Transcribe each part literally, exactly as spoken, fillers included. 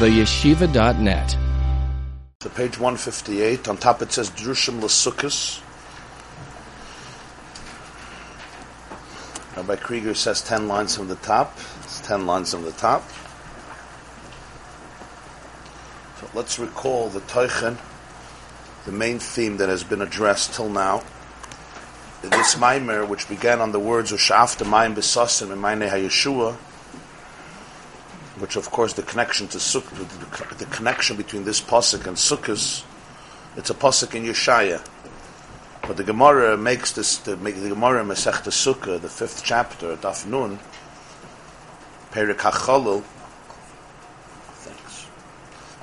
the yeshiva dot net. So page one fifty-eight, on top it says Drushim L'Sukkos. Rabbi Krieger says ten lines from the top. It's ten lines from the top. So let's recall the Teichen, the main theme that has been addressed till now. This Maimer, which began on the words Ushafta Mayim B'Sasim and Meinei HaYeshua, which of course the connection to Sukkot, the connection between this pasuk and Sukkos, it's a pasuk in Yeshaya. But the Gemara makes this, the, the Gemara Masechta Sukkah, the fifth chapter, Daf Nun, Perek HaCholul, thanks,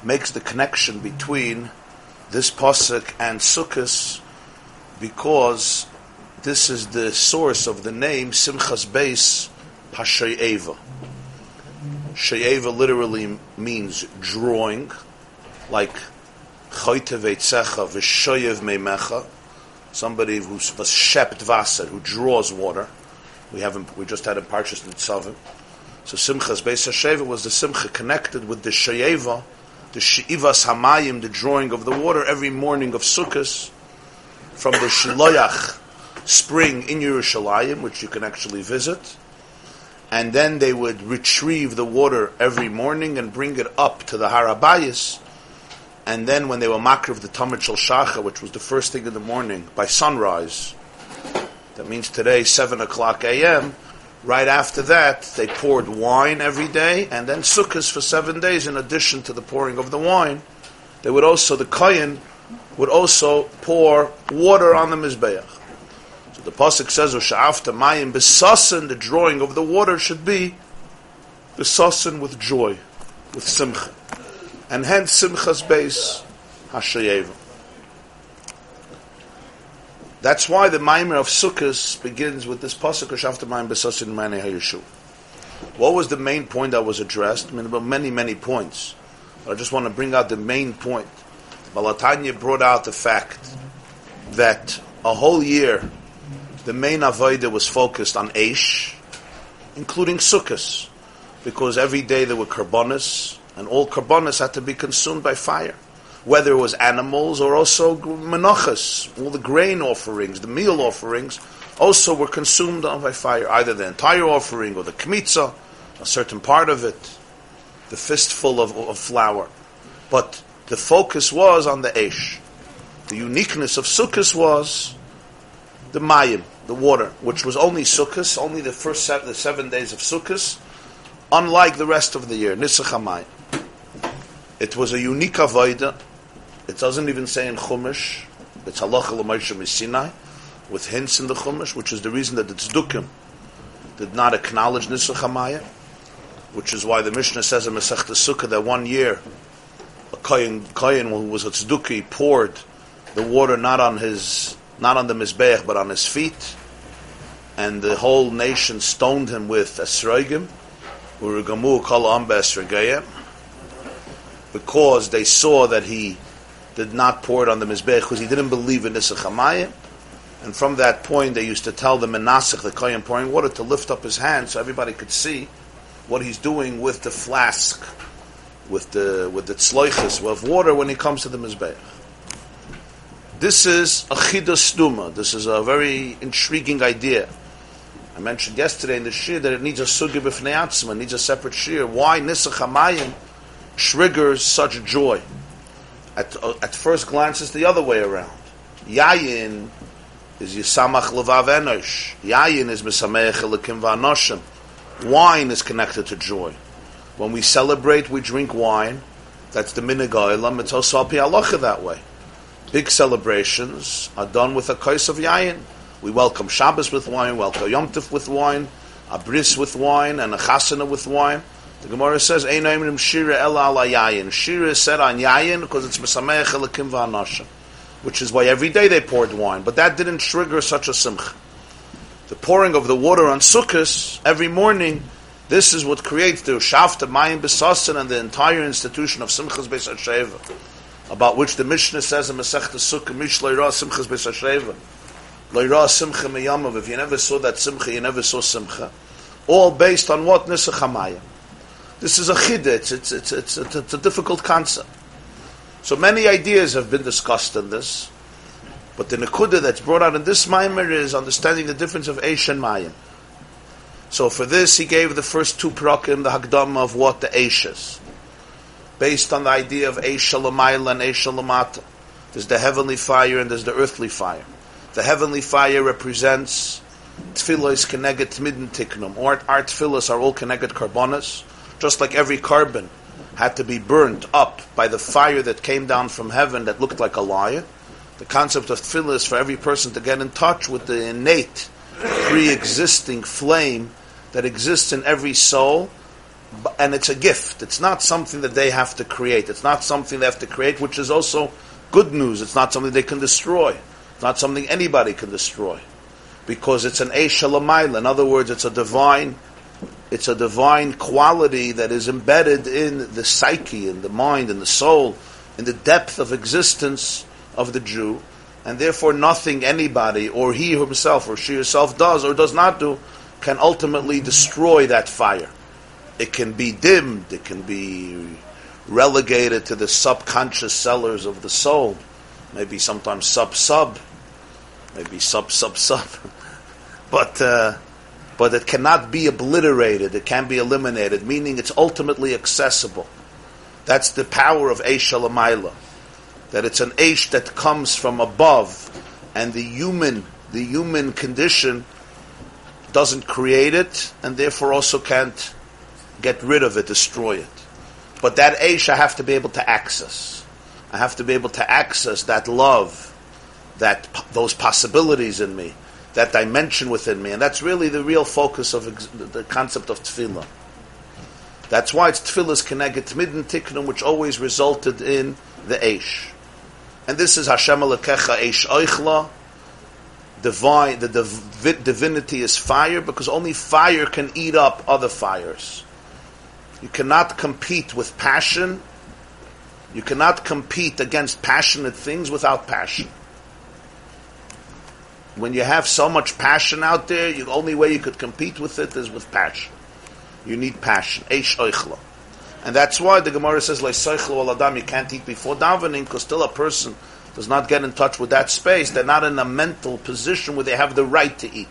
makes the connection between this pasuk and Sukkos, because this is the source of the name Simchas Beis Pashe'eva. She'eva literally means drawing, like Choytev Eitzecha V'Shoyev Meimecha, somebody who's Vashept Vaser, who draws water. We haven't. We just had a Parshas Nitzavim. So Simchas Beis HaShe'eva was the Simcha connected with the She'eva, the She'ivas Hamayim, the drawing of the water every morning of Sukkos from the Shiloyach spring in Yerushalayim, which you can actually visit. And then they would retrieve the water every morning and bring it up to the Har Habayis. And then when they were makriv the Tamid Shel Shacha, which was the first thing in the morning, by sunrise, that means today, seven o'clock a.m., right after that, they poured wine every day, and then Sukkos for seven days, in addition to the pouring of the wine, they would also, the Kohen would also pour water on the Mizbeach. The pasuk says, "Usha'afta mayim b'sasin." The drawing of the water should be b'sasin, with joy, with simcha, and hence Simchas Beis HaShe'eva. That's why the Maimer of Sukkos begins with this pasuk, "Usha'afta mayim b'sasin meinei ha'yeshua." What was the main point that was addressed? I mean, there were many, many points, but I just want to bring out the main point. Bala Tanya brought out the fact that a whole year, the main avodah was focused on Eish, including Sukkos, because every day there were karbonos, and all karbonos had to be consumed by fire, whether it was animals or also menachos. All the grain offerings, the meal offerings, also were consumed by fire, either the entire offering or the kmitza, a certain part of it, the fistful of, of flour. But the focus was on the Eish. The uniqueness of Sukkos was the mayim, the water, which was only Sukkos, only the first seven, the seven days of Sukkos, unlike the rest of the year, Nisach HaMayim. It was a unique avodah. It doesn't even say in Chumash. It's halacha l'Moshe Misinai, with hints in the Chumash, which is the reason that the Tzdukim did not acknowledge Nisach HaMayim, which is why the Mishnah says in Masechta Sukkah that one year a Kohen, Kohen who was a Tzduki poured the water not on his not on the Mizbeach, but on his feet. And the whole nation stoned him with Esroigim, Urugamu Kol Am Be'Esrogeim, because they saw that he did not pour it on the Mizbeach, because he didn't believe in Nisach HaMayim. And from that point, they used to tell the Menasech, the Kohen pouring water, to lift up his hand so everybody could see what he's doing with the flask, with the with the tzloiches of water when he comes to the Mizbeach. This is a Chidas Duma. This is a very intriguing idea. I mentioned yesterday in the Shir that it needs a Sugi B'fnei Atzma, it needs a separate Shir. Why Nisach HaMayim triggers such joy? At, uh, at first glance, it's the other way around. Yayin is Yisamach Levav Enosh. Yayin is Mesameach Elokim V'Anoshim. Wine is connected to joy. When we celebrate, we drink wine. That's the Minig HaOlam. It's also Al Pi Halacha that way. Big celebrations are done with a kos of yayin. We welcome Shabbos with wine, welcome Yom Tov with wine, a bris with wine, and a chasana with wine. The Gemara says, "Ein omrim shira ela ala yayin." Shira is said on yayin because it's mesameach elokim v'anoshim, which is why every day they poured wine. But that didn't trigger such a simcha. The pouring of the water on Sukkos every morning, this is what creates the Ushafta Mayim B'Sasin and the entire institution of Simchas Beis HaShe'eva, about which the Mishnah says in Masechta Sukkah, Mish lo yirah Simchas Beis HaShe'eva, lo yirah Simcha miyamav. If you never saw that Simcha, you never saw Simcha. All based on what? Nisach HaMayim. This is a chiddush. It's, it's, it's, it's, it's a difficult concept. So many ideas have been discussed in this, but the nekuda that's brought out in this maimer is understanding the difference of Eish and Mayim. So for this, he gave the first two prakim the hakdama of what the Eish is, based on the idea of Eish Lamayla and Eish Lamata. There's the heavenly fire and there's the earthly fire. The heavenly fire represents tefillos keneged midin tiknum, or our tefillos are all keneged karbonas, just like every carbon had to be burnt up by the fire that came down from heaven that looked like a lion. The concept of tefillah is for every person to get in touch with the innate, pre-existing flame that exists in every soul, and it's a gift. It's not something that they have to create. It's not something they have to create, which is also good news. It's not something they can destroy. It's not something anybody can destroy, because it's an Eish Lamayla. In other words, it's a divine It's a divine quality that is embedded in the psyche, in the mind, in the soul, in the depth of existence of the Jew, and therefore nothing anybody, or he himself, or she herself does or does not do, can ultimately destroy that fire. It can be dimmed, it can be relegated to the subconscious cellars of the soul, maybe sometimes sub-sub, maybe sub-sub-sub, but... Uh, But it cannot be obliterated, it can be eliminated, meaning it's ultimately accessible. That's the power of Eish Lamayla, that it's an Eish that comes from above, and the human, the human condition doesn't create it, and therefore also can't get rid of it, destroy it. But that Eish I have to be able to access. I have to be able to access that love, that those possibilities in me, that dimension within me. And that's really the real focus of ex- the concept of tefillah. That's why it's tefillah's keneged midin tiknum, which always resulted in the Eish. And this is Hashem Elokecha Eish Oichla. Divine, the div- divinity is fire, because only fire can eat up other fires. You cannot compete with passion. You cannot compete against passionate things without passion. When you have so much passion out there, the only way you could compete with it is with passion. You need passion. Eish oichla. And that's why the Gemara says, you can't eat before davening, because still a person does not get in touch with that space. They're not in a mental position where they have the right to eat.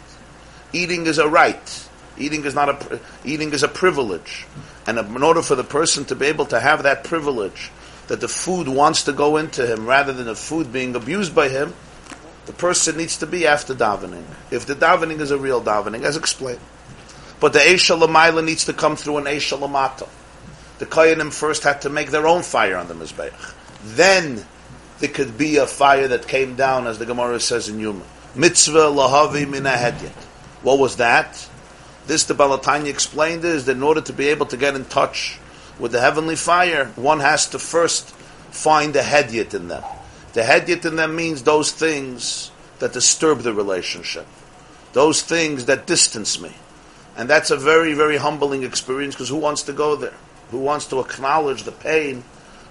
Eating is a right. Eating is not a, eating is a privilege. And in order for the person to be able to have that privilege, that the food wants to go into him, rather than the food being abused by him, the person needs to be after davening, if the davening is a real davening, as explained. But the Eish Lamayla needs to come through an Eish Lamata. The Koyanim first had to make their own fire on the Mizbeach. Then there could be a fire that came down, as the Gemara says in Yuma. Mitzvah lahavi min hahedyet. What was that? This, the Baal HaTanya explained, is that in order to be able to get in touch with the heavenly fire, one has to first find the hedyet in them. The hedyet in them means those things that disturb the relationship, those things that distance me. And that's a very, very humbling experience, because who wants to go there? Who wants to acknowledge the pain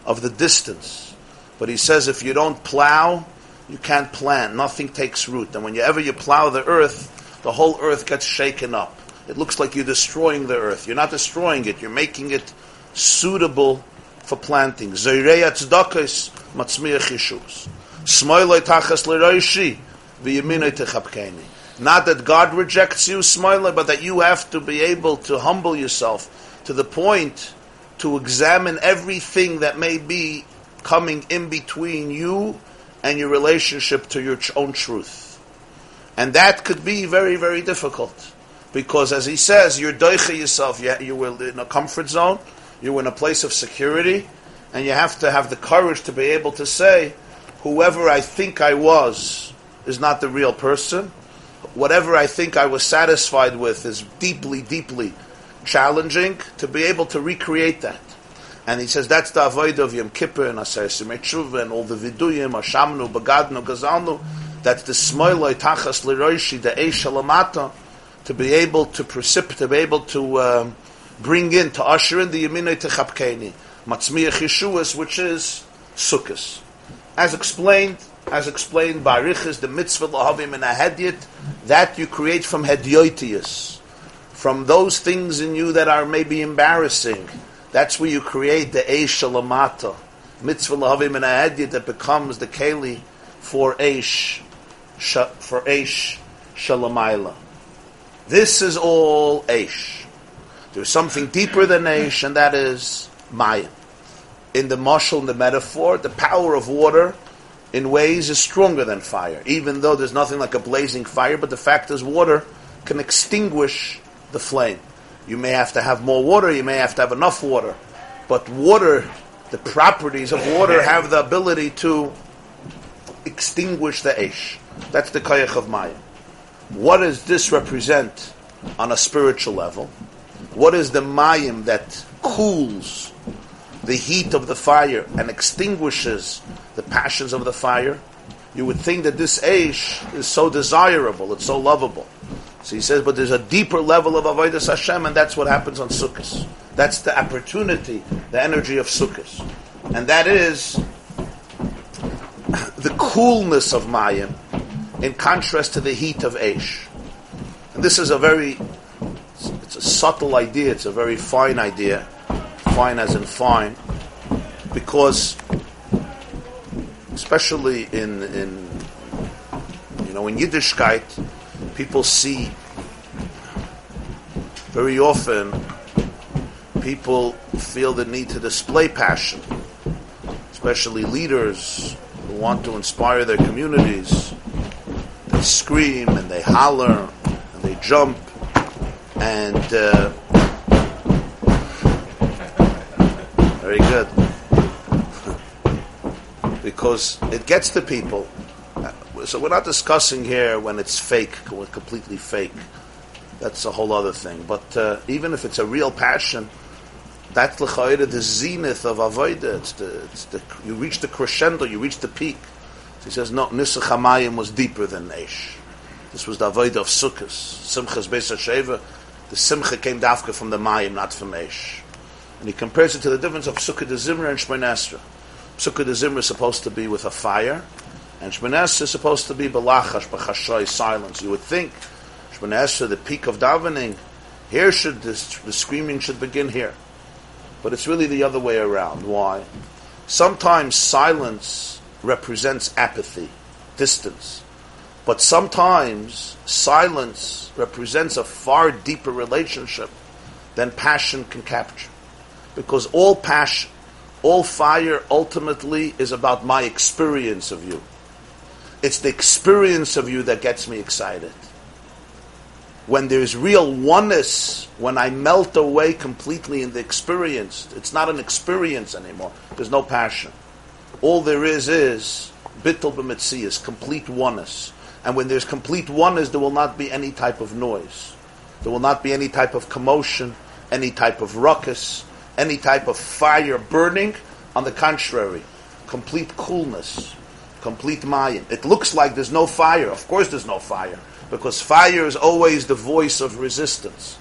of the distance? But he says if you don't plow, you can't plant. Nothing takes root. And whenever you plow the earth, the whole earth gets shaken up. It looks like you're destroying the earth. You're not destroying it. You're making it suitable for planting. Zayrei tzedakos matzmiach yeshus. Smoiloi tachas l'roishi v'yeminoi techapkeini. Not that God rejects you, smoiloi, but that you have to be able to humble yourself to the point to examine everything that may be coming in between you and your relationship to your own truth. And that could be very, very difficult, because as he says, you're doicha yourself. You were in a comfort zone. You're in a place of security, and you have to have the courage to be able to say, whoever I think I was is not the real person. Whatever I think I was satisfied with is deeply, deeply challenging to be able to recreate that. And he says, that's the avodah of Yom Kippur, and Asar Yemei Tshuva, and all the viduyim, Ashamnu, Bagadnu, Gazalnu, that's the smoiloi tachas l'roishi, the Eish Lamata, to be able to precipitate, to be able to... Um, bring in, to usher in the Yeminei Techapkeini, Matzmiach Yeshuas, which is Sukkos. As explained, as explained by Riches, the Mitzvah Lahavim and Ahedyet, that you create from Hedyotius, from those things in you that are maybe embarrassing, That's where you create the Eish Shalamata, Mitzvah Lahavim and Adiyat, that becomes the Keli for Eish, for Eish Shalamaila. This is all Eish. There's something deeper than Eish, and that is Maya. In the mashal, in the metaphor, the power of water in ways is stronger than fire, even though there's nothing like a blazing fire, but the fact is water can extinguish the flame. You may have to have more water, you may have to have enough water, but water, the properties of water have the ability to extinguish the Eish. That's the Koyach of Maya. What does this represent on a spiritual level? What is the Mayim that cools the heat of the fire and extinguishes the passions of the fire? You would think that this Eish is so desirable, it's so lovable. So he says, but there's a deeper level of Avodas Hashem, and that's what happens on Sukkot. That's the opportunity, the energy of Sukkot. And that is the coolness of Mayim in contrast to the heat of Eish. And this is a very, it's a subtle idea, it's a very fine idea, fine as in fine, because especially in, in you know, in Yiddishkeit, people see, very often, people feel the need to display passion, especially leaders who want to inspire their communities. They scream and they holler and they jump, and uh, very good, because it gets to people. So we're not discussing here when it's fake, completely fake. That's a whole other thing. But uh, even if it's a real passion, that's the zenith of avodah. It's the, it's the, you reach the crescendo, you reach the peak. So he says, no, Nisach HaMayim was deeper than Eish. This was the avodah of Sukkot. Simchas Beis HaSheva, the Simcha came dafka from the Mayim, not from Eish. And he compares it to the difference of Sukkah de Zimra and Shmoneh Esrei. Sukkah de Zimra is supposed to be with a fire, and Shmoneh Esrei is supposed to be belachash, b'chashoy, silence. You would think Shmoneh Esrei, the peak of davening, here should this, the screaming should begin here, but it's really the other way around. Why? Sometimes silence represents apathy, distance, but sometimes silence represents a far deeper relationship than passion can capture, because all passion, all fire, ultimately is about my experience of you. It's the experience of you that gets me excited. When there's real oneness, when I melt away completely in the experience, it's not an experience anymore. There's no passion. All there is is bittul b'mitzias, complete oneness. And when there's complete oneness, there will not be any type of noise. There will not be any type of commotion, any type of ruckus, any type of fire burning. On the contrary, complete coolness, complete Mayim. It looks like there's no fire. Of course there's no fire, because fire is always the voice of resistance.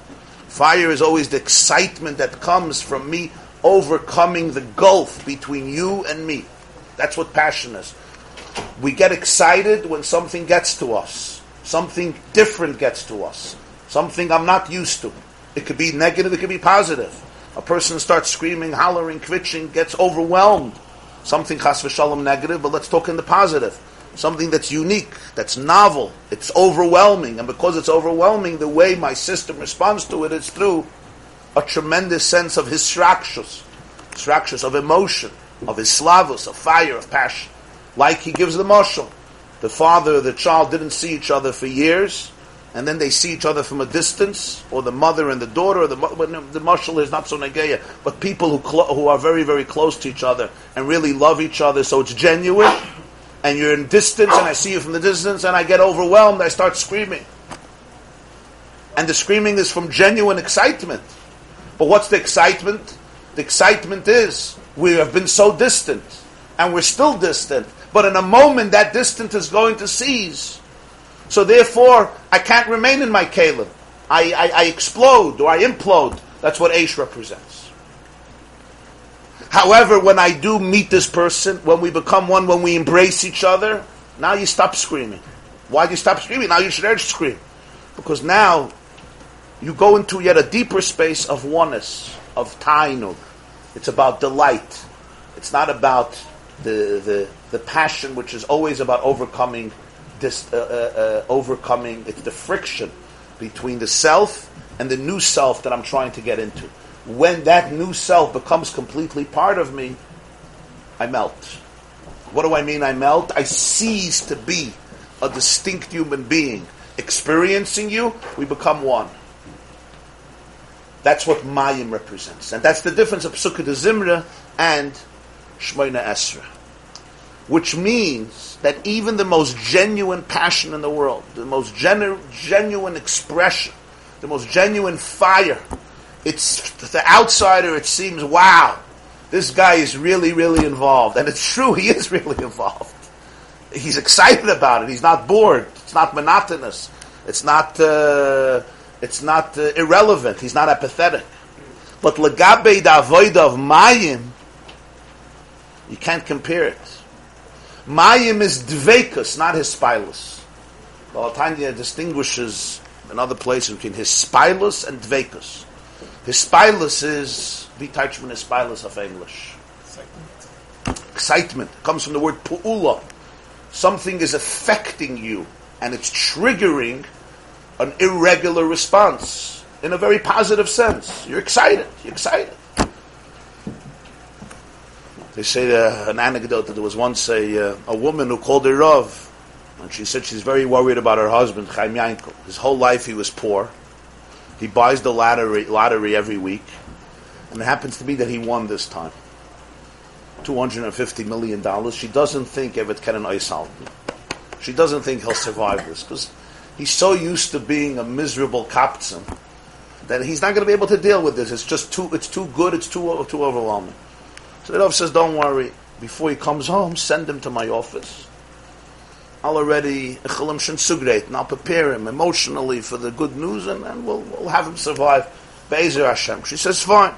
Fire is always the excitement that comes from me overcoming the gulf between you and me. That's what passion is. We get excited when something gets to us. Something different gets to us. Something I'm not used to. It could be negative, it could be positive. A person starts screaming, hollering, kvetching, gets overwhelmed. Something chas v'shalom negative, but let's talk in the positive. Something that's unique, that's novel, it's overwhelming. And because it's overwhelming, the way my system responds to it is through a tremendous sense of hisrakshus, hisrakshus of emotion, of hislavus, of fire, of passion. Like he gives the mashal. The father and the child didn't see each other for years, and then they see each other from a distance, or the mother and the daughter, or the, the mashal is not so negeya, but people who clo- who are very, very close to each other and really love each other, so it's genuine, and you're in distance, and I see you from the distance, and I get overwhelmed, I start screaming. And the screaming is from genuine excitement. But what's the excitement? The excitement is, we have been so distant, and we're still distant, but in a moment, that distance is going to cease. So therefore, I can't remain in my kelim. I, I, I explode or I implode. That's what Eish represents. However, when I do meet this person, when we become one, when we embrace each other, now you stop screaming. Why do you stop screaming? Now you should urge scream. Because now you go into yet a deeper space of oneness, of tainug, It's about delight. It's not about the the, the passion, which is always about overcoming this, uh, uh, uh, overcoming. It's the friction between the self and the new self that I'm trying to get into. When that new self becomes completely part of me, I melt. What do I mean I melt? I cease to be a distinct human being. Experiencing you, we become one. That's what Mayim represents. And that's the difference of Pesukah D'Zimra and Shmoyna Esra. Which means that even the most genuine passion in the world, the most genu- genuine expression, the most genuine fire, it's to the outsider, it seems, wow, this guy is really, really involved. And it's true, he is really involved. He's excited about it. He's not bored. It's not monotonous. It's not uh, it's not uh, irrelevant. He's not apathetic. But legabe da avoda of mayim, you can't compare it. Mayim is dveikus, not hispilus. Baal Tanya distinguishes another place between hispilus and dveikus. Hispilus is the detachment hispilus of English. Excitement. Excitement. It comes from the word pu'ula. Something is affecting you, and it's triggering an irregular response in a very positive sense. You're excited. You're excited. They say uh, an anecdote that there was once a uh, a woman who called her Rav, and she said she's very worried about her husband, Chaim Yankel. His whole life he was poor. He buys the lottery, lottery every week, and it happens to be that he won this time. two hundred fifty million dollars. She doesn't think Evet Keren Oysal. She doesn't think he'll survive this because he's so used to being a miserable kaptzim that he's not going to be able to deal with this. It's just too. It's too good. It's too too overwhelming. So the Rav says, "Don't worry. Before he comes home, send him to my office. I'll already echilim shensugreit, and I'll prepare him emotionally for the good news, and, and we'll we'll have him survive." Be'ezer Hashem. She says, "Fine."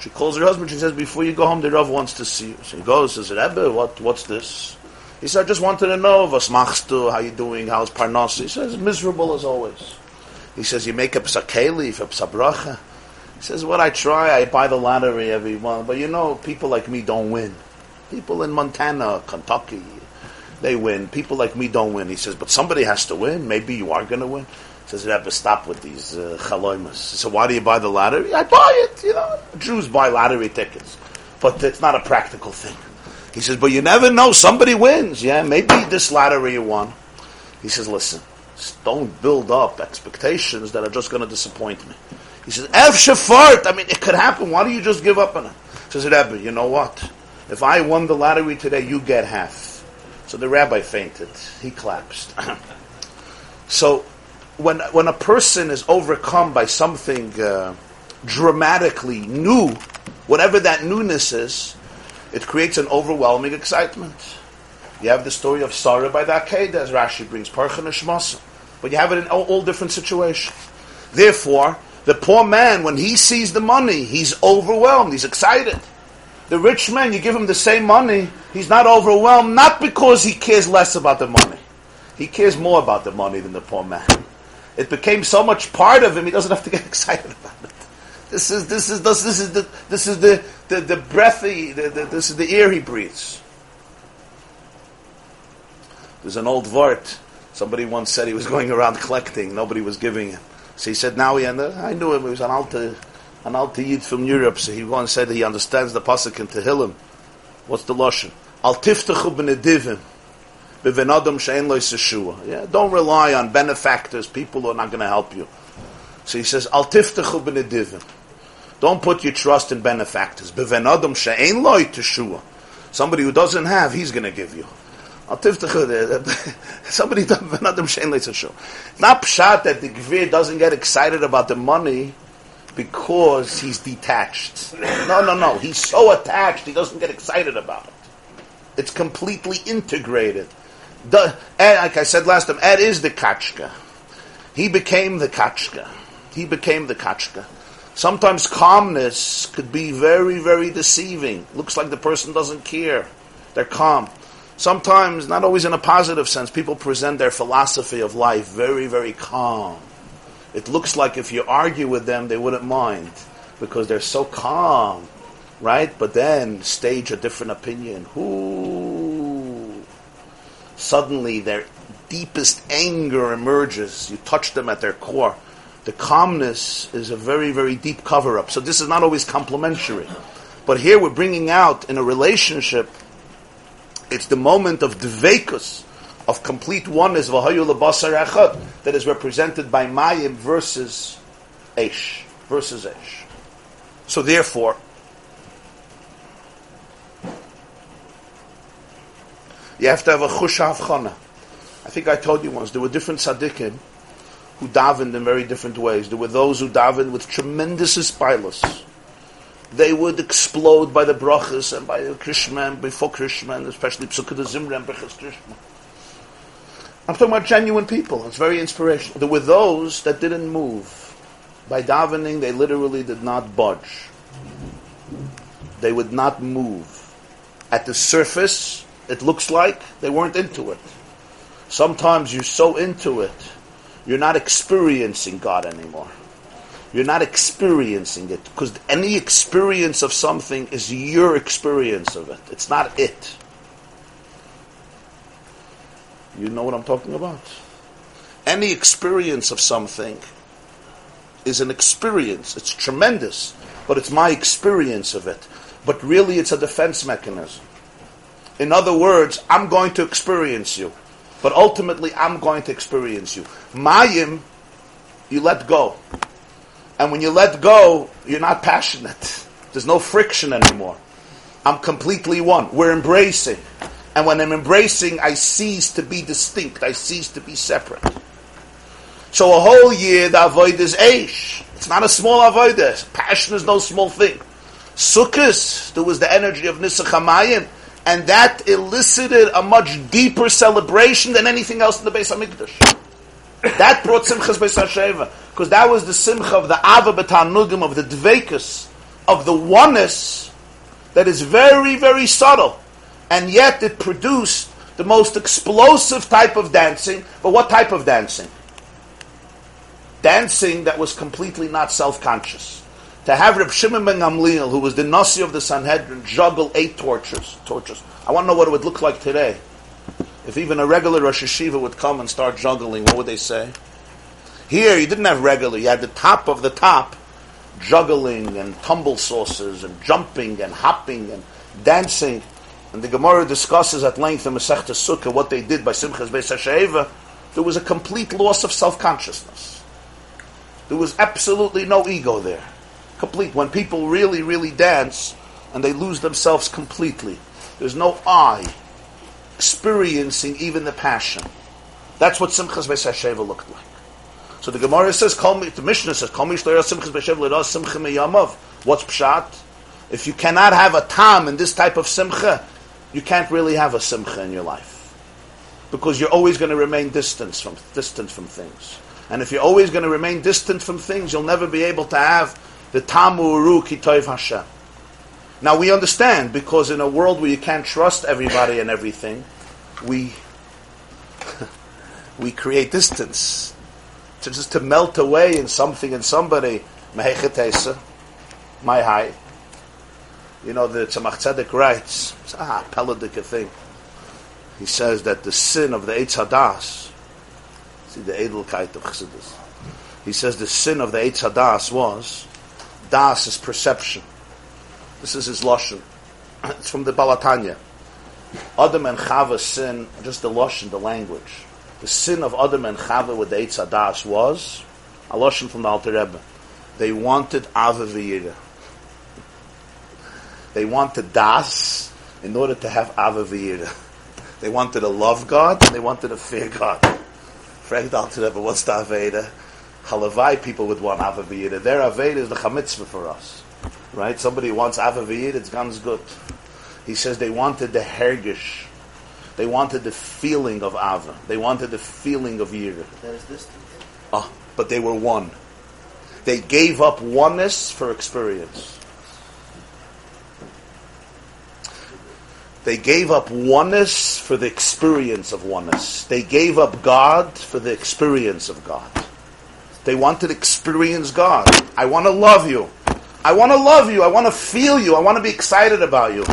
She calls her husband. She says, "Before you go home, the Rav wants to see you." So he goes. Says, "Rebbe, what? What's this?" He said, "I just wanted to know, was machst du? How you doing? How's Parnas?" He says, "Miserable as always." He says, "You make a psakeli, a psabracha." He says, "What I try, I buy the lottery every month, but you know, people like me don't win. People in Montana, Kentucky, they win. People like me don't win." He says, "But somebody has to win. Maybe you are going to win." Says, Rebbe, stop with these uh, chaloimas. So why do you buy the lottery? I buy it, you know. Jews buy lottery tickets. But it's not a practical thing. He says, but you never know. Somebody wins. Yeah, maybe this lottery you won. He says, listen, don't build up expectations that are just going to disappoint me. He says, F shefart. I mean, it could happen. Why do you just give up on it? Says, Rebbe, you know what? If I won the lottery today, you get half. So the rabbi fainted. He collapsed. So... When when a person is overcome by something uh, dramatically new, whatever that newness is, it creates an overwhelming excitement. You have the story of Sarah by the Akedah, as Rashi brings, Parchin Hashmasa. But you have it in all, all different situations. Therefore, the poor man, when he sees the money, he's overwhelmed, he's excited. The rich man, you give him the same money, he's not overwhelmed, not because he cares less about the money. He cares more about the money than the poor man. It became so much part of him, he doesn't have to get excited about it. This is this is this, this is the this is the the, the breath he the, the, this is the air he breathes. There's an old vort. Somebody once said he was going around collecting, nobody was giving him. So he said, now he and I knew him, he was an Alta an Alta Yid from Europe, so he once said he understands the Pasuk in Tehillim. What's the Lashon? Al tiftachu b'nedivim. Yeah, don't rely on benefactors, people who are not going to help you. So he says, Al tiftachu b'nedivim. Don't put your trust in benefactors. Somebody who doesn't have, he's going to give you. Al tiftachu. Somebody who doesn't have. Not pshat that the Gvir doesn't get excited about the money because he's detached. No, no, no. He's so attached, he doesn't get excited about it. It's completely integrated. The, Ed, like I said last time, Ed is the kachka. He became the kachka. He became the kachka. Sometimes calmness could be very, very deceiving. Looks like the person doesn't care. They're calm. Sometimes, not always in a positive sense, people present their philosophy of life very, very calm. It looks like if you argue with them, they wouldn't mind because they're so calm. right? But then stage a different opinion. Ooh. Suddenly their deepest anger emerges. You touch them at their core. The calmness is a very, very deep cover-up. So this is not always complimentary. But here we're bringing out, in a relationship, it's the moment of dveikus, of complete oneness, v'hayu lebasar echad, that is represented by mayim versus esh, versus esh. So therefore, you have to have a chush hafchana. I think I told you once, there were different tzaddikim who davened in very different ways. There were those who davened with tremendous ispailos. They would explode by the brachas and by the Krishna and before Krishna, and especially Psukkah de Zimra and Brachas Krishna. I'm talking about genuine people. It's very inspirational. There were those that didn't move. By davening, they literally did not budge. They would not move. At the surface, it looks like they weren't into it. Sometimes you're so into it, you're not experiencing God anymore. You're not experiencing it, because any experience of something is your experience of it. It's not it. You know what I'm talking about? Any experience of something is an experience. It's tremendous, but it's my experience of it. But really, it's a defense mechanism. In other words, I'm going to experience you. But ultimately, I'm going to experience you. Mayim, you let go. And when you let go, you're not passionate. There's no friction anymore. I'm completely one. We're embracing. And when I'm embracing, I cease to be distinct. I cease to be separate. So a whole year, the avodah is eish. It's not a small avodah. Passion is no small thing. Sukkos, there was the energy of Nisach HaMayim. And that elicited a much deeper celebration than anything else in the Beis HaMikdash. That brought Simchas Beis HaSheva, because that was the Simcha of the Ava B'Tanugim, of the Dveikus, of the oneness that is very, very subtle. And yet it produced the most explosive type of dancing. But what type of dancing? Dancing that was completely not self-conscious. To have Reb Shimon ben Gamliel, who was the Nasi of the Sanhedrin, juggle eight torches. torches. I want to know what it would look like today. If even a regular Rosh Yeshiva would come and start juggling, what would they say? Here, you didn't have regular. You had the top of the top juggling and tumble saucers and jumping and hopping and dancing. And the Gemara discusses at length in Masechta Sukkah what they did by Simchas Beis HaSheva. There was a complete loss of self-consciousness. There was absolutely no ego there. Complete. When people really, really dance and they lose themselves completely. There's no I experiencing even the passion. That's what Simchas Beis HaSheva looked like. So the Gemara says, call me, the Mishnah says, call me Simchas Beis HaSheva l'da simcha meyamav. What's pshat? If you cannot have a tam in this type of simcha, you can't really have a simcha in your life. Because you're always going to remain distant from, distant from things. And if you're always going to remain distant from things, you'll never be able to have the Tamu Uru Kitov Hashem. Now we understand, because in a world where you can't trust everybody and everything, we we create distance. To just to melt away in something and somebody. Mehechetesa, my high. You know, the Tzemach Tzedek writes, it's ah, Peladik a thing. He says that the sin of the Eitz Hadas, see the Edelkeit of Chassidus, he says the sin of the Eitz Hadas was, Das is perception. This is his Lashon. It's from the Balatanya. Adam and Chava sin, just the Lashon, the language. The sin of Adam and Chava with the Eitz Hadas was, a Lashon from the Alter Rebbe, they wanted Ava V'Yira. They wanted Das in order to have Ava V'Yira. They wanted to love God, and they wanted to fear God. Frank the Alter Rebbe, what's the Aveda? Halavai people would want Ava V'Yira. Their Aveda is the Chamitzvah for us. Right? Somebody wants Ava V'Yira, it's ganz gut. He says they wanted the Hergish. They wanted the feeling of Ava. They wanted the feeling of Yira. That is distant. Oh, but they were one. They gave up oneness for experience. They gave up oneness for the experience of oneness. They gave up God for the experience of God. They wanted to experience God. I want to love you. I want to love you. I want to feel you. I want to be excited about you.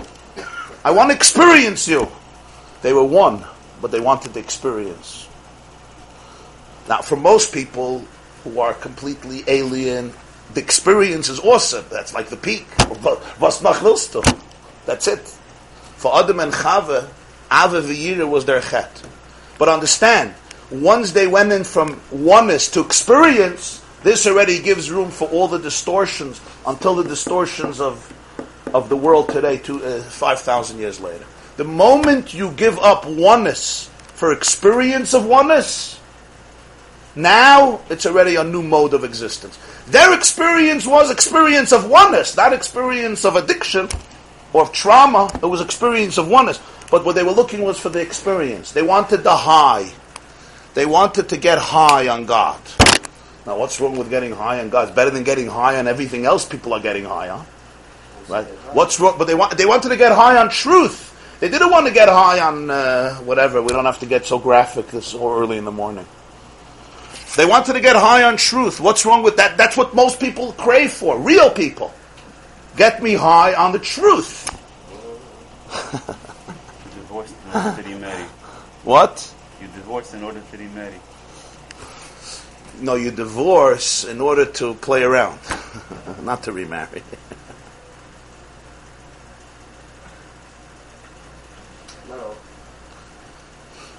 I want to experience you. They were one, but they wanted the experience. Now, for most people who are completely alien, the experience is awesome. That's like the peak. That's it. For Adam and Chava, Ava V'yira was their chet. But understand, once they went in from oneness to experience, this already gives room for all the distortions, until the distortions of of the world today, to uh, five thousand years later. The moment you give up oneness for experience of oneness, now it's already a new mode of existence. Their experience was experience of oneness, not experience of addiction or of trauma. It was experience of oneness. But what they were looking was for the experience. They wanted the high. They wanted to get high on God. Now, what's wrong with getting high on God? It's better than getting high on everything else people are getting high on. Right? What's wrong? But they want, they wanted to get high on truth. They didn't want to get high on uh, whatever. We don't have to get so graphic this early in the morning. They wanted to get high on truth. What's wrong with that? That's what most people crave for. Real people. Get me high on the truth. You divorced in order to remarry. What? You divorced in order to remarry. No, you divorce in order to play around. Not to remarry.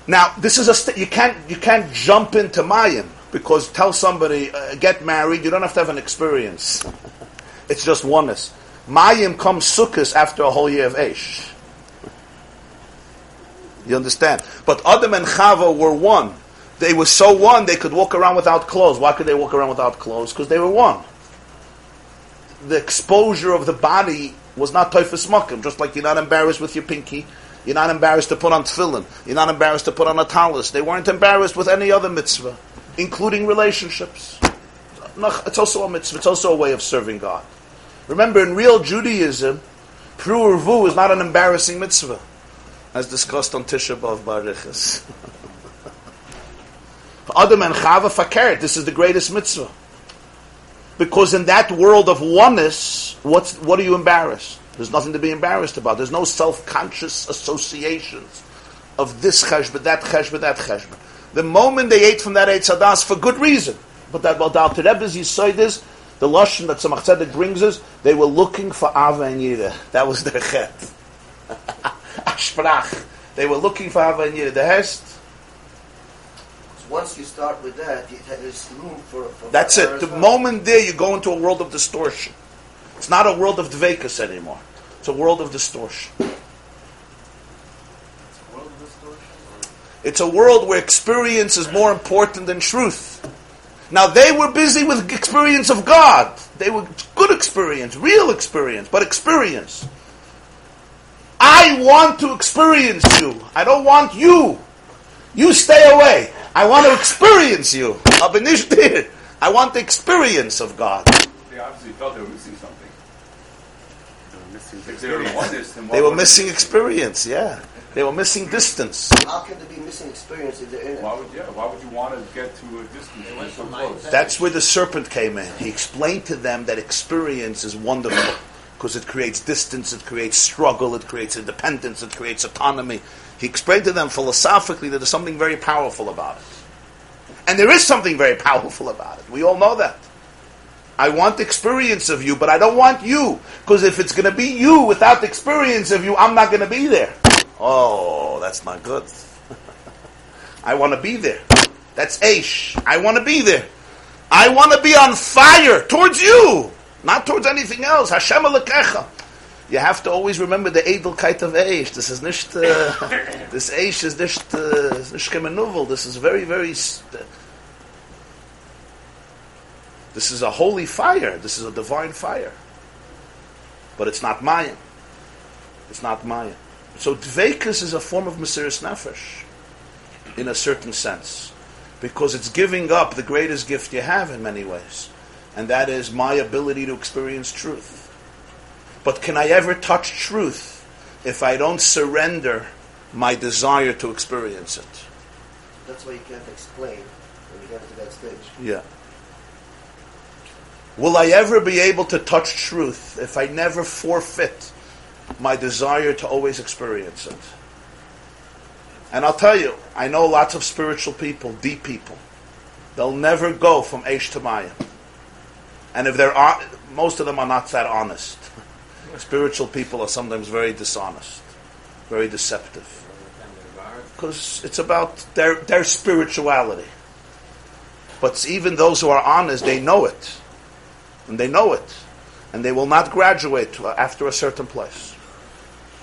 Now, this is a st- you can't you can't jump into Mayim, because tell somebody uh, get married, you don't have to have an experience. It's just oneness. Mayim comes Sukkos after a whole year of Eish. You understand? But Adam and Chava were one. They were so one they could walk around without clothes. Why could they walk around without clothes? Because they were one. The exposure of the body was not Tofes Makom, just like you're not embarrassed with your pinky. You're not embarrassed to put on tefillin. You're not embarrassed to put on a talis. They weren't embarrassed with any other mitzvah, including relationships. It's also a mitzvah. It's also a way of serving God. Remember, in real Judaism, Pru U'Rvu is not an embarrassing mitzvah, as discussed on Tisha B'Av Barichas. Adam and Chava Fakert, this is the greatest mitzvah. Because in that world of oneness, what's, what are you embarrassed? There's nothing to be embarrassed about. There's no self-conscious associations of this cheshbon, that cheshbon, that cheshbon. The moment they ate from that Eitz Hadas, for good reason, but that while Alter Rebbe's Yisoid is, the Lashon that Tzemach Tzedek brings us, they were looking for Ava and Yira. That was their chet. Ashprach. They were looking for Ava and Yira. The Hest. Once you start with that, there's room for... for That's it. The well. moment there, you go into a world of distortion. It's not a world of dveikus anymore. It's a world of distortion. It's a world of distortion? It's a world where experience is more important than truth. Now, they were busy with experience of God. They were good experience, real experience, but experience. I want to experience you. I don't want you. You stay away. I want to experience you. I want the experience of God. They obviously thought they were missing something. They were, they were missing experience, yeah. They were missing distance. How can there be missing experience if they're in it? Why would, yeah, why would you want to get to a distance? They went so close. That's where the serpent came in. He explained to them that experience is wonderful because it creates distance, it creates struggle, it creates independence, it creates autonomy. He explained to them philosophically that there's something very powerful about it. And there is something very powerful about it. We all know that. I want the experience of you, but I don't want you. Because if it's going to be you without the experience of you, I'm not going to be there. Oh, that's not good. I want to be there. That's Eish. I want to be there. I want to be on fire towards you, not towards anything else. Hashem Elokecha. You have to always remember the Edelkeit of Eish. This is nicht, uh, this Eish is nicht, uh, nicht kemenuvel. This is very, very... St- This is a holy fire. This is a divine fire. But it's not Mayim. It's not Mayim. So Dveikus is a form of Mesiras Nefesh, in a certain sense. Because it's giving up the greatest gift you have in many ways. And that is my ability to experience truth. But can I ever touch truth if I don't surrender my desire to experience it? That's why you can't explain when you get to that stage. Yeah. Will I ever be able to touch truth if I never forfeit my desire to always experience it? And I'll tell you, I know lots of spiritual people, deep people. They'll never go from Aish to Maya. And if they're on, most of them are not that honest. Spiritual people are sometimes very dishonest, very deceptive. Because it's about their, their spirituality. But even those who are honest, they know it. And they know it. And they will not graduate after a certain place.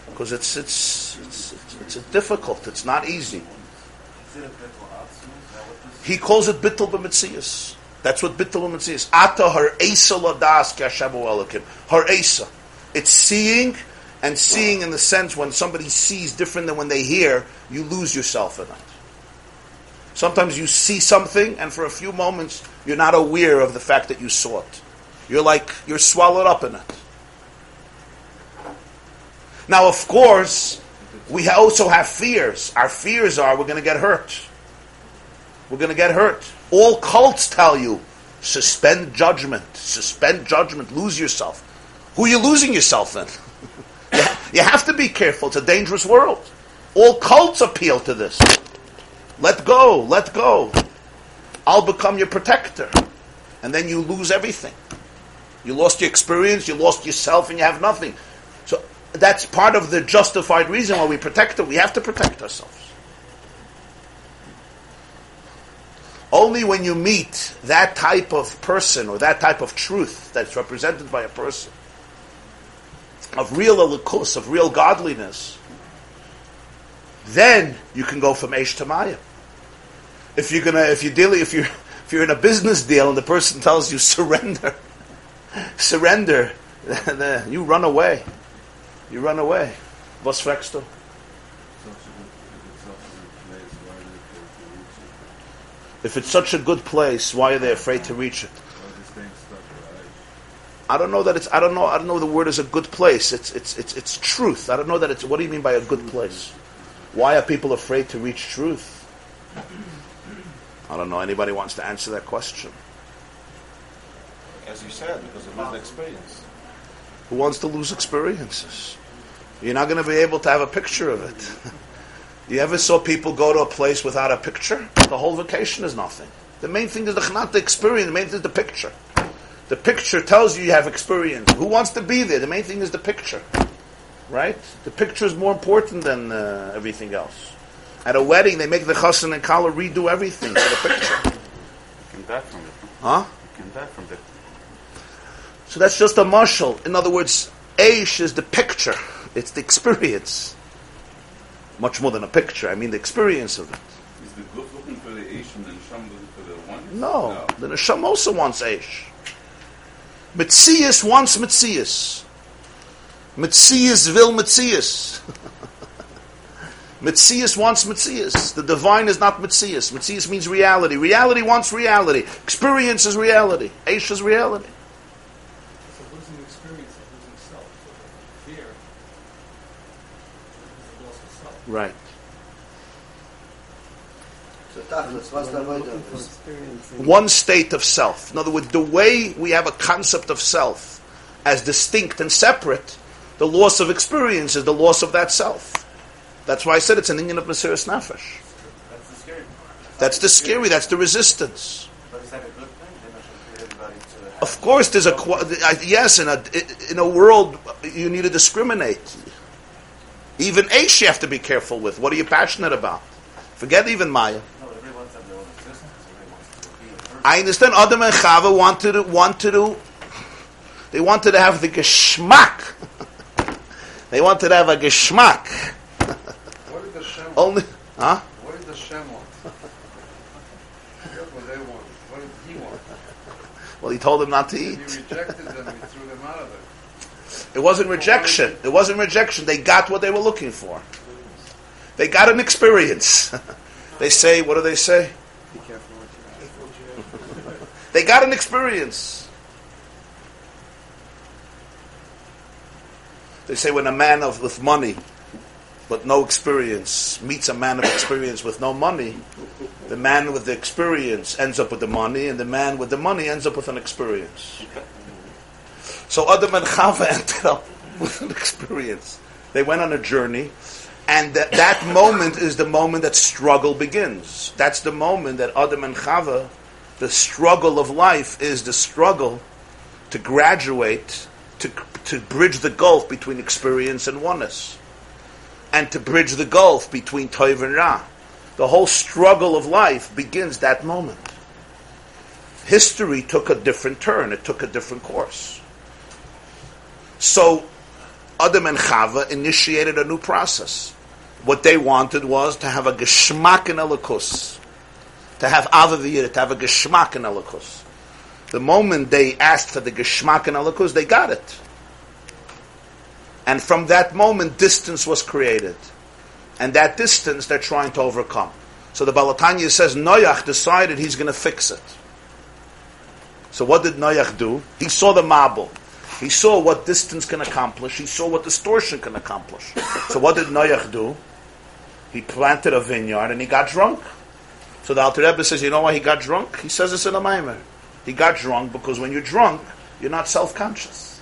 Because it's, it's, it's, it's, it's difficult. It's not easy. He calls it bittul b'mitzias. That's what bittul b'mitzias. Ata har eisa ladas ki Hashem hu Elokim. Har eisa. It's seeing, and seeing in the sense when somebody sees different than when they hear, you lose yourself in it. Sometimes you see something, and for a few moments, you're not aware of the fact that you saw it. You're like, you're swallowed up in it. Now, of course, we also have fears. Our fears are, we're going to get hurt. We're going to get hurt. All cults tell you, suspend judgment, suspend judgment, lose yourself. Who are you losing yourself in? You have to be careful. It's a dangerous world. All cults appeal to this. Let go, let go. I'll become your protector. And then you lose everything. You lost your experience, you lost yourself, and you have nothing. So that's part of the justified reason why we protect it. We have to protect ourselves. Only when you meet that type of person or that type of truth that's represented by a person, of real elikus, of real godliness, then you can go from Eish to Maya. If you're gonna, if you're dealing, if you're if you're in a business deal and the person tells you surrender, surrender, you run away, you run away. What's vexed? If it's such a good place, why are they afraid to reach it? I don't know that it's. I don't know. I don't know. The word is a good place. It's. It's. It's. It's truth. I don't know that it's. What do you mean by a good place? Why are people afraid to reach truth? I don't know. Anybody wants to answer that question? As you said, because of lose experience. Who wants to lose experiences? You're not going to be able to have a picture of it. You ever saw people go to a place without a picture? The whole vacation is nothing. The main thing is not the experience. The main thing is the picture. The picture tells you you have experience. Who wants to be there? The main thing is the picture, right? The picture is more important than uh, everything else. At a wedding, they make the chassan and kala redo everything for the picture. You can die from it. Huh? You can die from it. So that's just a mashal. In other words, Aish is the picture. It's the experience. Much more than a picture. I mean the experience of it. Is the good looking for the Aish and the Neshama looking for the one? No. no. The Neshama also wants Aish. Metzias wants Metzias. Metzias will Metzias. Metzias wants Metzias. The divine is not Metzias. Metzias means reality. Reality wants reality. Experience is reality. Aish is reality. So losing experience is losing self. Fear is the loss of self. Right. One state of self. In other words, the way we have a concept of self as distinct and separate, the loss of experience is the loss of that self. That's why I said it's an inyan of Mesiras Nefesh. That's the scary part. That's the scary, that's the resistance. But is that a good thing? Of course, there's a... Yes, in a, in a world, you need to discriminate. Even Aish you have to be careful with. What are you passionate about? Forget even Maya. I understand Adam and Chava wanted to, wanted to, they wanted to have the geschmack. They wanted to have a geschmack. What did the Shem want? Only, huh? What did the Shem want? What they wanted. What did he want? Well, he told them not to eat. And he rejected them. He threw them out of it. It wasn't rejection. It wasn't rejection. They got what they were looking for. They got an experience. They say, what do they say? Be careful. They got an experience. They say when a man of with money but no experience meets a man of experience with no money, The man with the experience ends up with the money, and the man with the money ends up with an experience. So Adam and Chava ended up with an experience. They went on a journey, and that, that moment is the moment that struggle begins. That's the moment that Adam and Chava, the struggle of life is the struggle to graduate, to to bridge the gulf between experience and oneness, and to bridge the gulf between Tov and Ra. The whole struggle of life begins that moment. History took a different turn. It took a different course. So Adam and Chava initiated a new process. What they wanted was to have a geshmak in Elokus. To have Avavir, to have a geshmak in Elokus. The moment they asked for the geshmak in Elokus, they got it. And from that moment, distance was created. And that distance they're trying to overcome. So the Baal HaTanya says Noach decided he's going to fix it. So what did Noach do? He saw the marble. He saw what distance can accomplish. He saw what distortion can accomplish. So what did Noach do? He planted a vineyard and he got drunk. So the Alter Rebbe says, you know why he got drunk? He says this in a Maimer. He got drunk because when you're drunk, you're not self-conscious.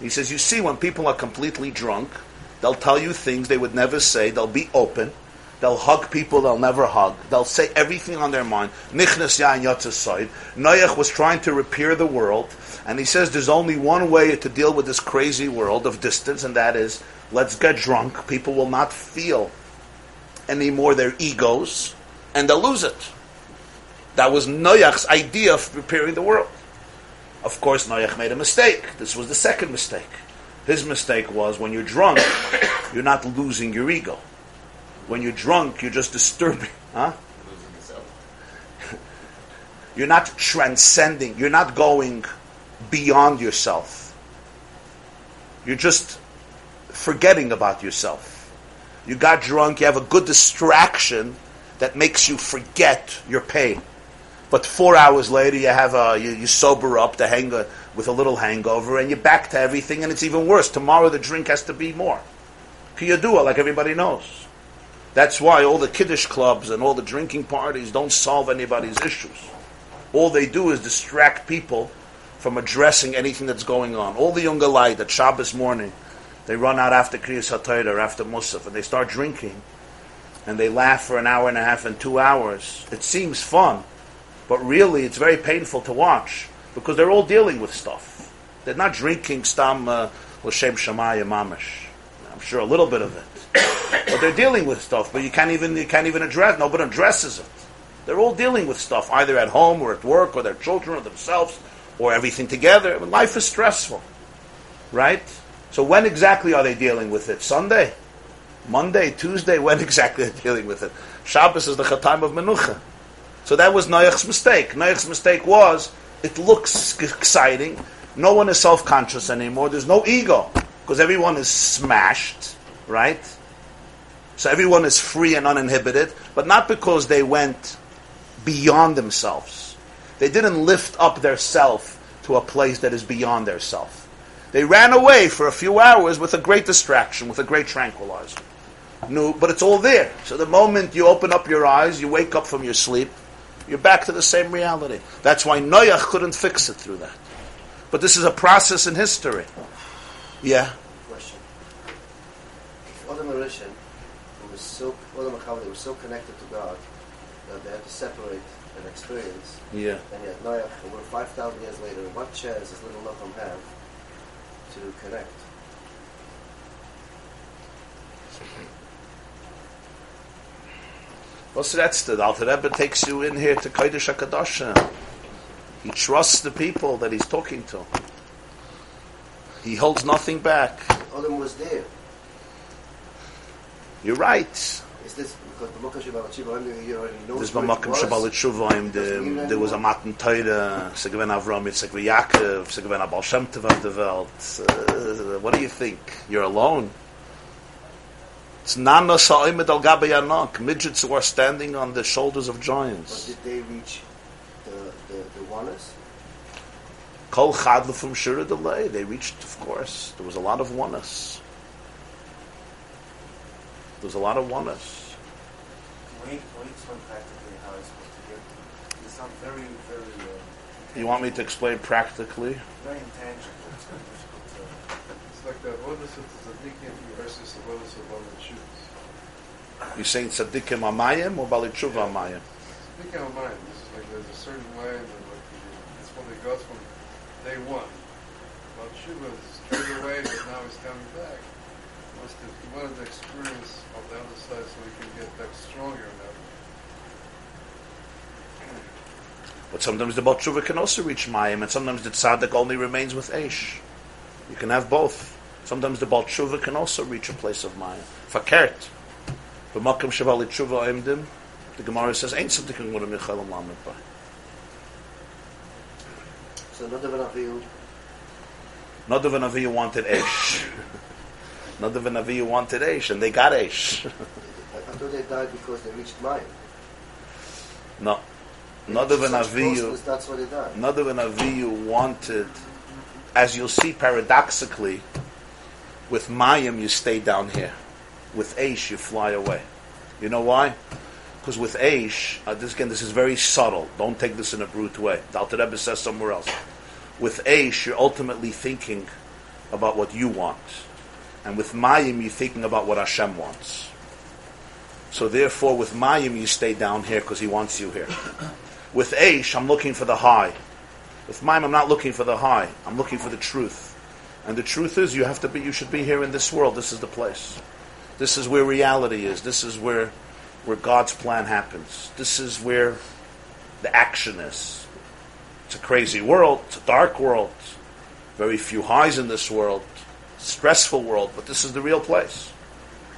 He says, you see, when people are completely drunk, they'll tell you things they would never say. They'll be open. They'll hug people they'll never hug. They'll say everything on their mind. Nichnas yayin yotze soid. Noach was trying to repair the world. And he says there's only one way to deal with this crazy world of distance. And that is, let's get drunk. People will not feel anymore their egos. And they'll lose it. That was Noach's idea of repairing the world. Of course, Noach made a mistake. This was the second mistake. His mistake was, when you're drunk, you're not losing your ego. When you're drunk, you're just disturbing. Huh? Losing yourself. You're not transcending. You're not going beyond yourself. You're just forgetting about yourself. You got drunk, you have a good distraction that makes you forget your pain. But four hours later, you have a you, you sober up to hang a, with a little hangover, and you're back to everything, and it's even worse. Tomorrow, the drink has to be more. Kiyadua, like everybody knows. That's why all the kiddush clubs and all the drinking parties don't solve anybody's issues. All they do is distract people from addressing anything that's going on. All the younger light, that Shabbos morning, they run out after Kriyas HaTorah, after Musaf, and they start drinking, and they laugh for an hour and a half and two hours. It seems fun. But really, it's very painful to watch because they're all dealing with stuff. They're not drinking stam l'shem shamayim mamish. I'm sure a little bit of it, but they're dealing with stuff. But you can't even you can't even address. Nobody addresses it. They're all dealing with stuff, either at home or at work or their children or themselves or everything together. Life is stressful, right? So when exactly are they dealing with it? Sunday, Monday, Tuesday. When exactly are they dealing with it? Shabbos is the time of menucha. So that was Noach's mistake. Noach's mistake was, it looks exciting. No one is self-conscious anymore. There's no ego. Because everyone is smashed, right? So everyone is free and uninhibited. But not because they went beyond themselves. They didn't lift up their self to a place that is beyond their self. They ran away for a few hours with a great distraction, with a great tranquilizer. No, but it's all there. So the moment you open up your eyes, you wake up from your sleep, you're back to the same reality. That's why Noach couldn't fix it through that. But this is a process in history. Yeah? Question. Adam and Rishon, they were so connected to God that they had to separate an experience. Yeah. And yet Noach, we're five thousand years later, what chance does little Noach have to connect? Well, so that's the Alter Rebbe takes you in here to Kodesh HaKadosh. He trusts the people that he's talking to. He holds nothing back. Adam was there. You're right. Is this because B'makam Sheba'al Tshuva, you already know? This B'makam Sheba'al Tshuva, there was a Matan Torah, Segven Avram, Segven Yaakov, Segven Abal Shem Tov of the world. What do you think? You're alone. It's nana sa'imed al gabe yanok, midgets who are standing on the shoulders of giants. But did they reach the the, the oneness? Kol chad from shira delay. They reached, of course. There was a lot of oneness. There was a lot of oneness. week to each one practically how it's supposed to give. It sounds very, very... Uh, you want me to explain practically? Very intangible. It's very difficult to... It's like the avodas of tzaddikim versus avodas of baalei teshuvah. You're saying tzaddikim amayim or baalei teshuvah amayim? Tzaddikim amayim. This is like there's a certain way that like, it's when they got from day one. Baalei teshuvah is carried away, but now he's coming back. He wanted the experience on the other side so he can get back stronger now. But sometimes the Baal Teshuvah can also reach Mayim, and sometimes the Tzaddik only remains with Eish. You can have both. Sometimes the Baal Teshuvah can also reach a place of Mayim. Fakert. B'makam Shabali Teshuvah Oimdim, the Gemara says, ain't something can go to Michal and Lamed by. So Nadav and Avihu? Nadav and Avihu wanted Eish. Nadav and Avihu wanted Eish, and they got Eish. I thought they died because they reached Mayim. No. Nadav and Avihu... That's why they died. Nadav and Avihu wanted... As you'll see paradoxically, with Mayim you stay down here. With Eish you fly away. You know why? Because with Eish... Uh, this, again, this is very subtle. Don't take this in a brute way. The Alter Rebbe says somewhere else. With Eish you're ultimately thinking about what you want. And with Mayim, you're thinking about what Hashem wants. So therefore, with Mayim, you stay down here because He wants you here. With Eish, I'm looking for the high. With Mayim, I'm not looking for the high. I'm looking for the truth. And the truth is, you have to be. You should be here in this world. This is the place. This is where reality is. This is where, where God's plan happens. This is where the action is. It's a crazy world. It's a dark world. Very few highs in this world. Stressful world, but this is the real place.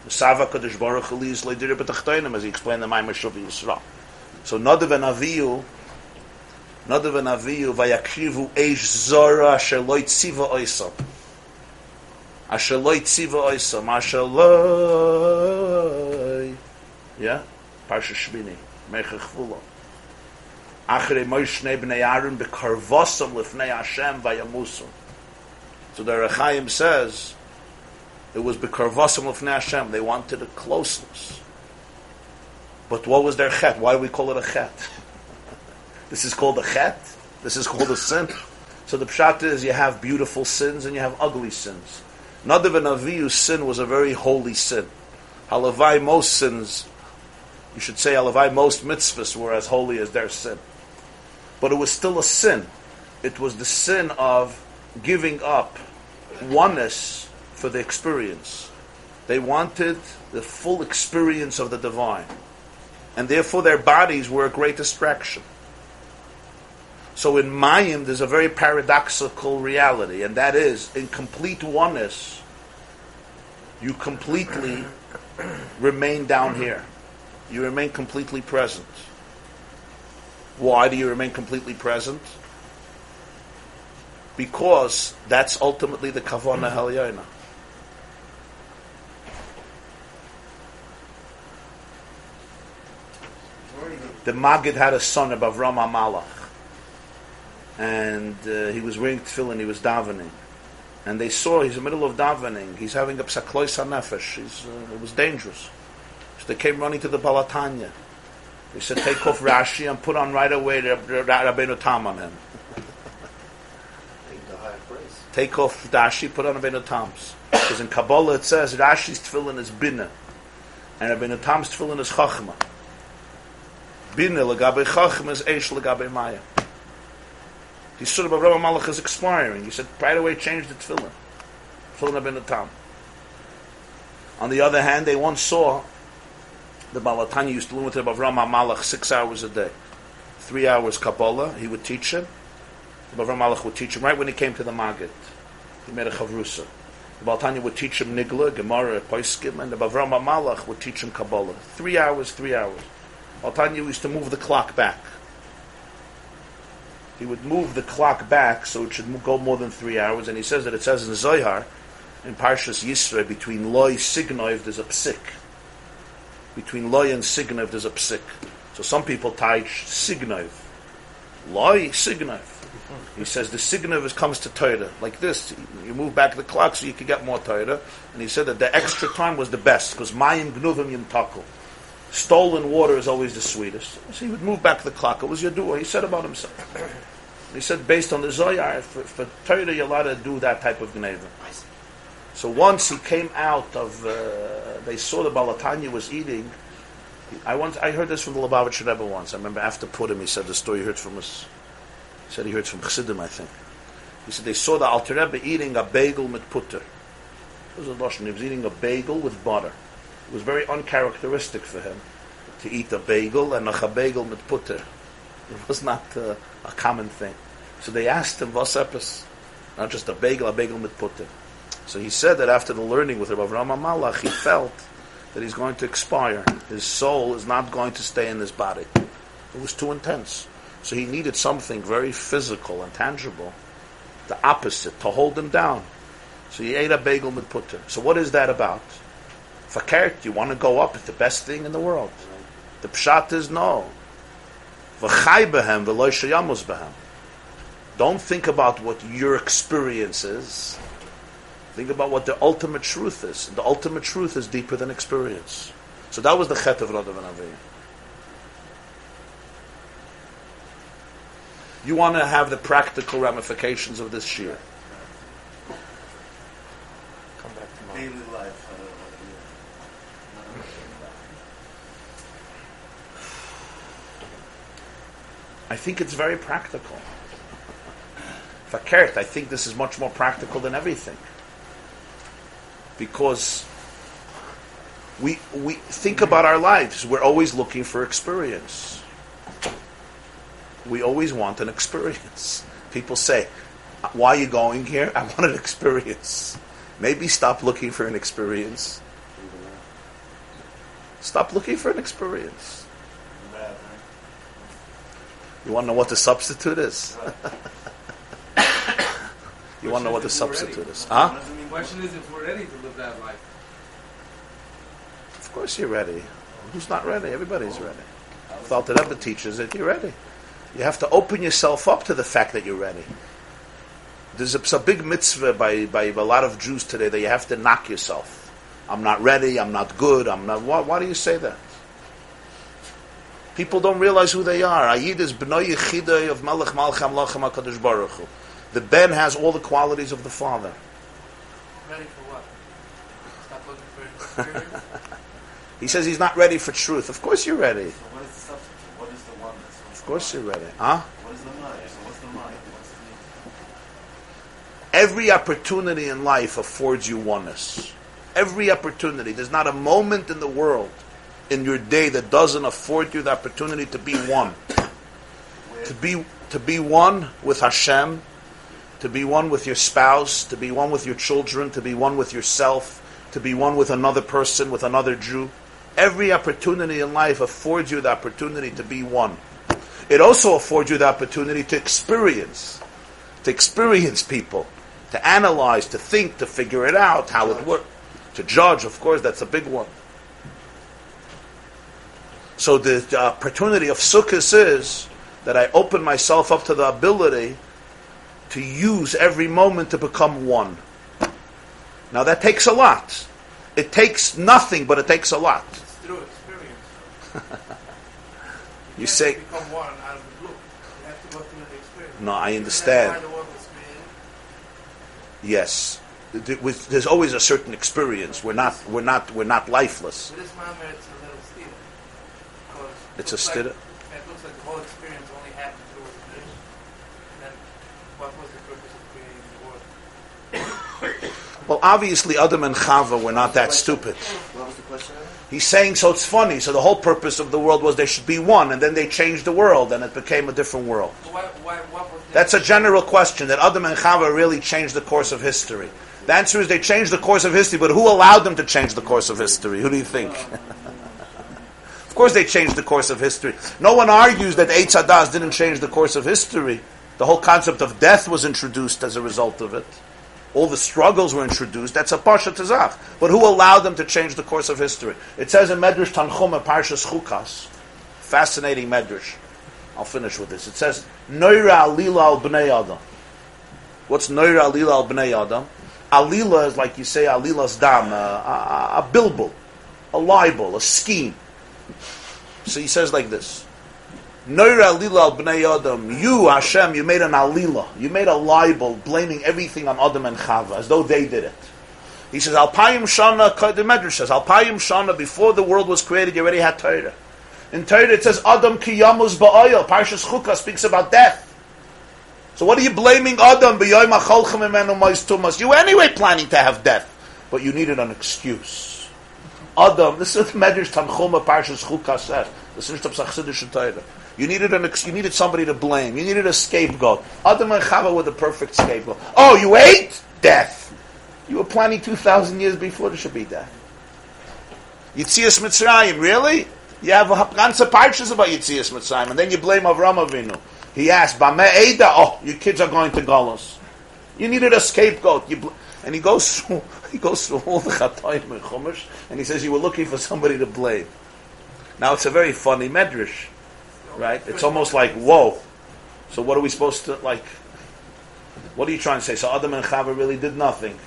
Sava Kadosh Baruch Hu is leidir b'tachtonim, as he explained in Maimer Shuv Yisra. So Nadav and Avihu, Nadav and Avihu, vayakrivu eish zara asher lo yitziva oisam, asher lo yitziva oisam, asher lo. Yeah, Parsha Shmini, Meichach Vula. Achrei Moshe bnei Aaron bekarvosam lifnei Hashem vayamusam. So the Rechayim says, it was bekarvasim lifnei Hashem. They wanted a closeness. But what was their chet? Why do we call it a chet? This is called a chet? This is called a sin? So the pshat is, you have beautiful sins and you have ugly sins. Nadav and Avihu's sin was a very holy sin. Halavai, most sins, you should say halavai, most mitzvahs were as holy as their sin. But it was still a sin. It was the sin of giving up oneness for the experience. They wanted the full experience of the divine. And therefore their bodies were a great distraction. So in Mayim there's a very paradoxical reality, and that is, in complete oneness, you completely remain down here. You remain completely present. Why do you remain completely present? Because that's ultimately the Kavanah Halyona. The Maggid had a son of Avram HaMalach. And uh, he was wearing tefillin, he was davening. And they saw, he's in the middle of davening, he's having a psaklois hanefesh, he's, uh, it was dangerous. So they came running to the Baal Tanya. They said, take off Rashi and put on right away Rabbeinu Tam on him. Take off Rashi, put on Rabbeinu Tam's. Because in Kabbalah it says Rashi's tefillin is Bina, and Rabbeinu Tam's tefillin is Chachma. Bina legabe Chachma is Eish legabe Maya. The Yisur of Avraham HaMalach is expiring. He said, right away change the tefillin. Tefillin Rabbeinu Tam. On the other hand, they once saw the Baal Tanya used to learn with Avraham HaMalach six hours a day. Three hours Kabbalah, he would teach him. The Baal Malach would teach him right when he came to the Maggid. He made a chavrusa. The Baal Tanya would teach him Nigla, Gemara, Poiskim, and the Baal Malach would teach him Kabbalah. Three hours, three hours. Baal Tanya used to move the clock back. He would move the clock back so it should go more than three hours. And he says that it says in Zohar, in Parshas Yisro, between Loi Signoiv there's a psik. Between Loi and Signoiv there's a psik. So some people tie Signoiv. Loi Signoiv. He says the signiv comes to Torah. Like this, you move back the clock so you can get more Torah. And he said that the extra time was the best, because Mayim Gnuvim Yim Takel. Stolen water is always the sweetest. So he would move back the clock. It was Yaduah. He said about himself. He said, based on the Zoyar, for, for Torah, you're allowed to do that type of Gneva. So once he came out of, uh, they saw the Balatanya was eating. I once I heard this from the Lubavitcher Rebbe once. I remember after Purim, he said the story he heard from us. He said he heard from Chassidim, I think. He said they saw the Alter Rebbe eating a bagel with putter. It was a Lashon. He was eating a bagel with butter. It was very uncharacteristic for him to eat a bagel and a chabagel mit putter. It was not uh, a common thing. So they asked him, "Vas epis?" Not just a bagel, a bagel mit putter. So he said that after the learning with Rav Avraham HaMelech, he felt that he's going to expire. His soul is not going to stay in his body. It was too intense. So he needed something very physical and tangible, the opposite, to hold him down. So he ate a bagel mit putter. So what is that about? Fakert, you want to go up, it's the best thing in the world. The pshat is no. V'chai behem v'loy sheyamus behem. Don't think about what your experience is. Think about what the ultimate truth is. And the ultimate truth is deeper than experience. So that was the chet of Radav and Aviv. You want to have the practical ramifications of this shiur. Come back tomorrow. Daily life. I think it's very practical. Fakert, I think this is much more practical than everything. Because we we think about our lives. We're always looking for experience. We always want an experience. People say, why are you going here? I want an experience. Maybe stop looking for an experience. Stop looking for an experience. You want to know what the substitute is? You want to know what the substitute is? Huh? The question is if we're ready to live that life. Of course you're ready. Who's not ready? Everybody's ready. Without the Rebbe teaches that you're ready. You have to open yourself up to the fact that you're ready. There's a, a big mitzvah by, by a lot of Jews today that you have to knock yourself. I'm not ready, I'm not good, I'm not... Why, why do you say that? People don't realize who they are. Ayid is B'nai Yechidai of Melech Malach HaMelachim HaKadosh Baruch Hu. The Ben has all the qualities of the Father. Ready for what? Stop looking for experience? He says he's not ready for truth. Of course you're ready. So what is the substitute? What is the oneness? Of course you're ready. Huh? What is the mind? So what's the mind? What's the need? Every opportunity in life affords you oneness. Every opportunity. There's not a moment in the world in your day that doesn't afford you the opportunity to be one. To be to be one with Hashem, to be one with your spouse, to be one with your children, to be one with yourself, to be one with another person, with another Jew. Every opportunity in life affords you the opportunity to be one. It also affords you the opportunity to experience, to experience people, to analyze, to think, to figure it out, how it works. To judge, of course, that's a big one. So the opportunity of Sukkot is that I open myself up to the ability to use every moment to become one. Now that takes a lot. It takes nothing, but it takes a lot. It's through experience. You, you say... You become one out of the blue. You have to go through the experience. No, I understand. Yes. There's always a certain experience. We're not, we're not, we're not lifeless. It's a stira. Like, it looks like the whole experience only happened through a tradition. And then, what was the purpose of creating the world? Well, obviously, Adam and Chava were not that stupid. What was the question? He's saying, so it's funny. So the whole purpose of the world was they should be one, and then they changed the world, and it became a different world. So why, why, what was That's a general question, that Adam and Chava really changed the course of history. The answer is they changed the course of history, but who allowed them to change the course of history? Who do you think? Of course they changed the course of history. No one argues that Eitz Hadas didn't change the course of history. The whole concept of death was introduced as a result of it. All the struggles were introduced. That's a Parsha Tezach. But who allowed them to change the course of history? It says in Medrash Tanchuma, Parshas Chukas, fascinating Medrash. I'll finish with this. It says, Noira Alila al Bnei Adam. What's Noira Alila al Bnei Adam? Alila is like you say, Alila's Dam, a, a, a bilbil, a libel, a scheme. So he says like this: Noira alila al bnei Adam. You, Hashem, you made an alila. You made a libel, blaming everything on Adam and Chava, as though they did it. He says, Alpayim Shana, the Medrash says, Alpayim Shana, before the world was created, you already had Torah. In Torah it says, Adam ki yamus ba'oil. Parshas Chukah speaks about death. So what are you blaming Adam? You were anyway planning to have death, but you needed an excuse. Adam, this is Medrash Tanchuma, Parshas Chukah says, You needed an ex- you needed somebody to blame. You needed a scapegoat. Adam and Chava were the perfect scapegoat. Oh, you ate? Death. You were planning two thousand years before there should be death. Yitzias Mitzrayim, really? You have answer parshas about Yitzias Mitzrayim, and then you blame Avram Avinu. He asked, Bameh Eda, oh, your kids are going to Golos. You needed a scapegoat. You bl- and he goes through, he goes through all the Chatayim and Chumash, and he says you were looking for somebody to blame. Now it's a very funny medrash, right? It's almost like, whoa. So what are we supposed to, like, what are you trying to say? So Adam and Chava really did nothing.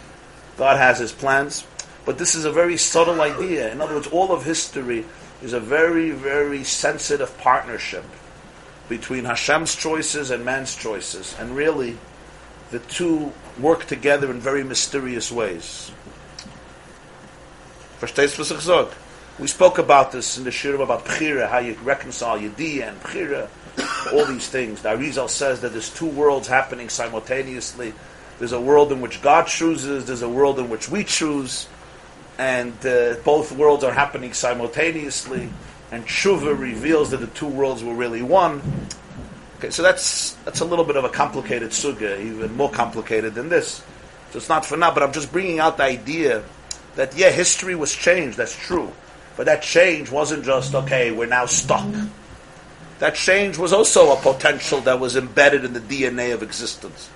God has his plans. But this is a very subtle idea. In other words, all of history is a very, very sensitive partnership between Hashem's choices and man's choices. And really, the two work together in very mysterious ways. Verstehst was ich sag? We spoke about this in the Shirim about Bechira, how you reconcile Yediyah and Bechira, all these things. The Arizal says that there's two worlds happening simultaneously. There's a world in which God chooses, there's a world in which we choose, and uh, both worlds are happening simultaneously, and Tshuva reveals that the two worlds were really one. Okay, so that's that's a little bit of a complicated sugya, even more complicated than this. So it's not for now, but I'm just bringing out the idea that, yeah, history was changed, that's true. But that change wasn't just, okay, we're now stuck. That change was also a potential that was embedded in the D N A of existence.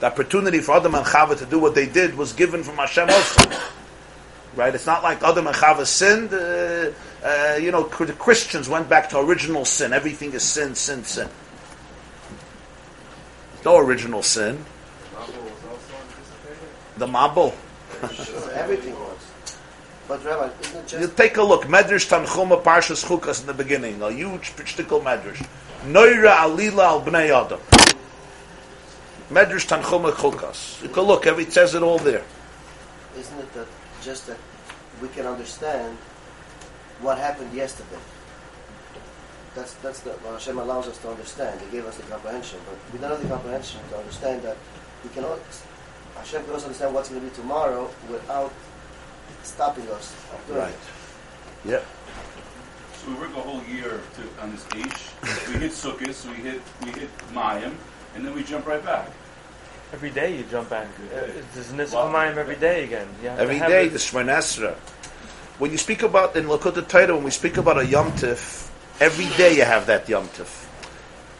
The opportunity for Adam and Chava to do what they did was given from Hashem also. Right? It's not like Adam and Chava sinned. Uh, uh, you know, the Christians went back to original sin. Everything is sin, sin, sin. No original sin. The Mabul. Everything was. But Rabbi, just... You take a look. Medrash Tanchuma Parshas Chukas in the beginning. A huge pishtikal medrash. Noira alila al bnei Adam. Medrash Tanchuma Chukas. You can look. It says it all there. Isn't it that just that we can understand what happened yesterday? That's that's the, what Hashem allows us to understand. He gave us the comprehension, but we don't have the comprehension to understand that we cannot. Hashem can also understand what's going to be tomorrow without stopping us. Right. Yep. So we work a whole year to, on this ish. We hit Sukkot, we hit we hit Mayim, and then we jump right back. Every day you jump back. There's Nisr Mayim every day again. Every day, the Shemone Esrei. When you speak about, in Lakota Torah, when we speak about a Yom Tif, every day you have that Yom Tif.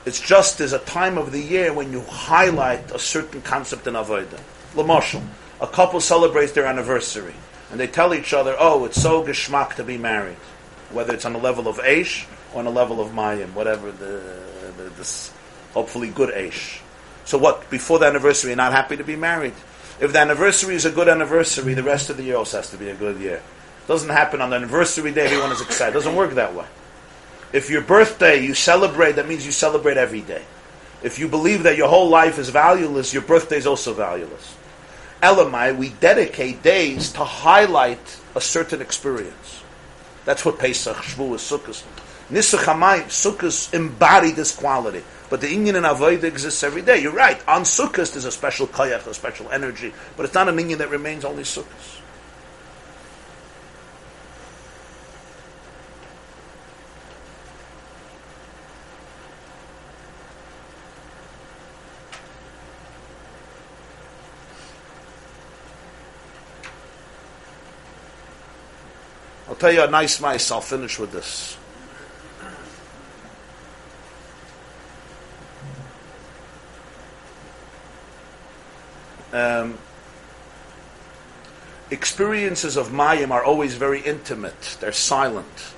It's just there's a time of the year when you highlight a certain concept in Avodah. L'mashal, a couple celebrates their anniversary. And they tell each other, oh, it's so geschmack to be married. Whether it's on the level of Eish or on the level of Mayim, whatever the, the this hopefully good Eish. So what, before the anniversary, you're not happy to be married? If the anniversary is a good anniversary, the rest of the year also has to be a good year. It doesn't happen on the anniversary day, everyone is excited. It doesn't work that way. If your birthday, you celebrate, that means you celebrate every day. If you believe that your whole life is valueless, your birthday is also valueless. Elamai, we dedicate days to highlight a certain experience. That's what Pesach, Shavuos, Sukkos. Nisach HaMayim, Sukkos embody this quality. But the Inyan and Avodah exists every day. You're right. On Sukkos, there's a special koyach, a special energy. But it's not an Inyan that remains only Sukkos. I'll tell you a nice mice, I'll finish with this. Um, experiences of Mayim are always very intimate. They're silent.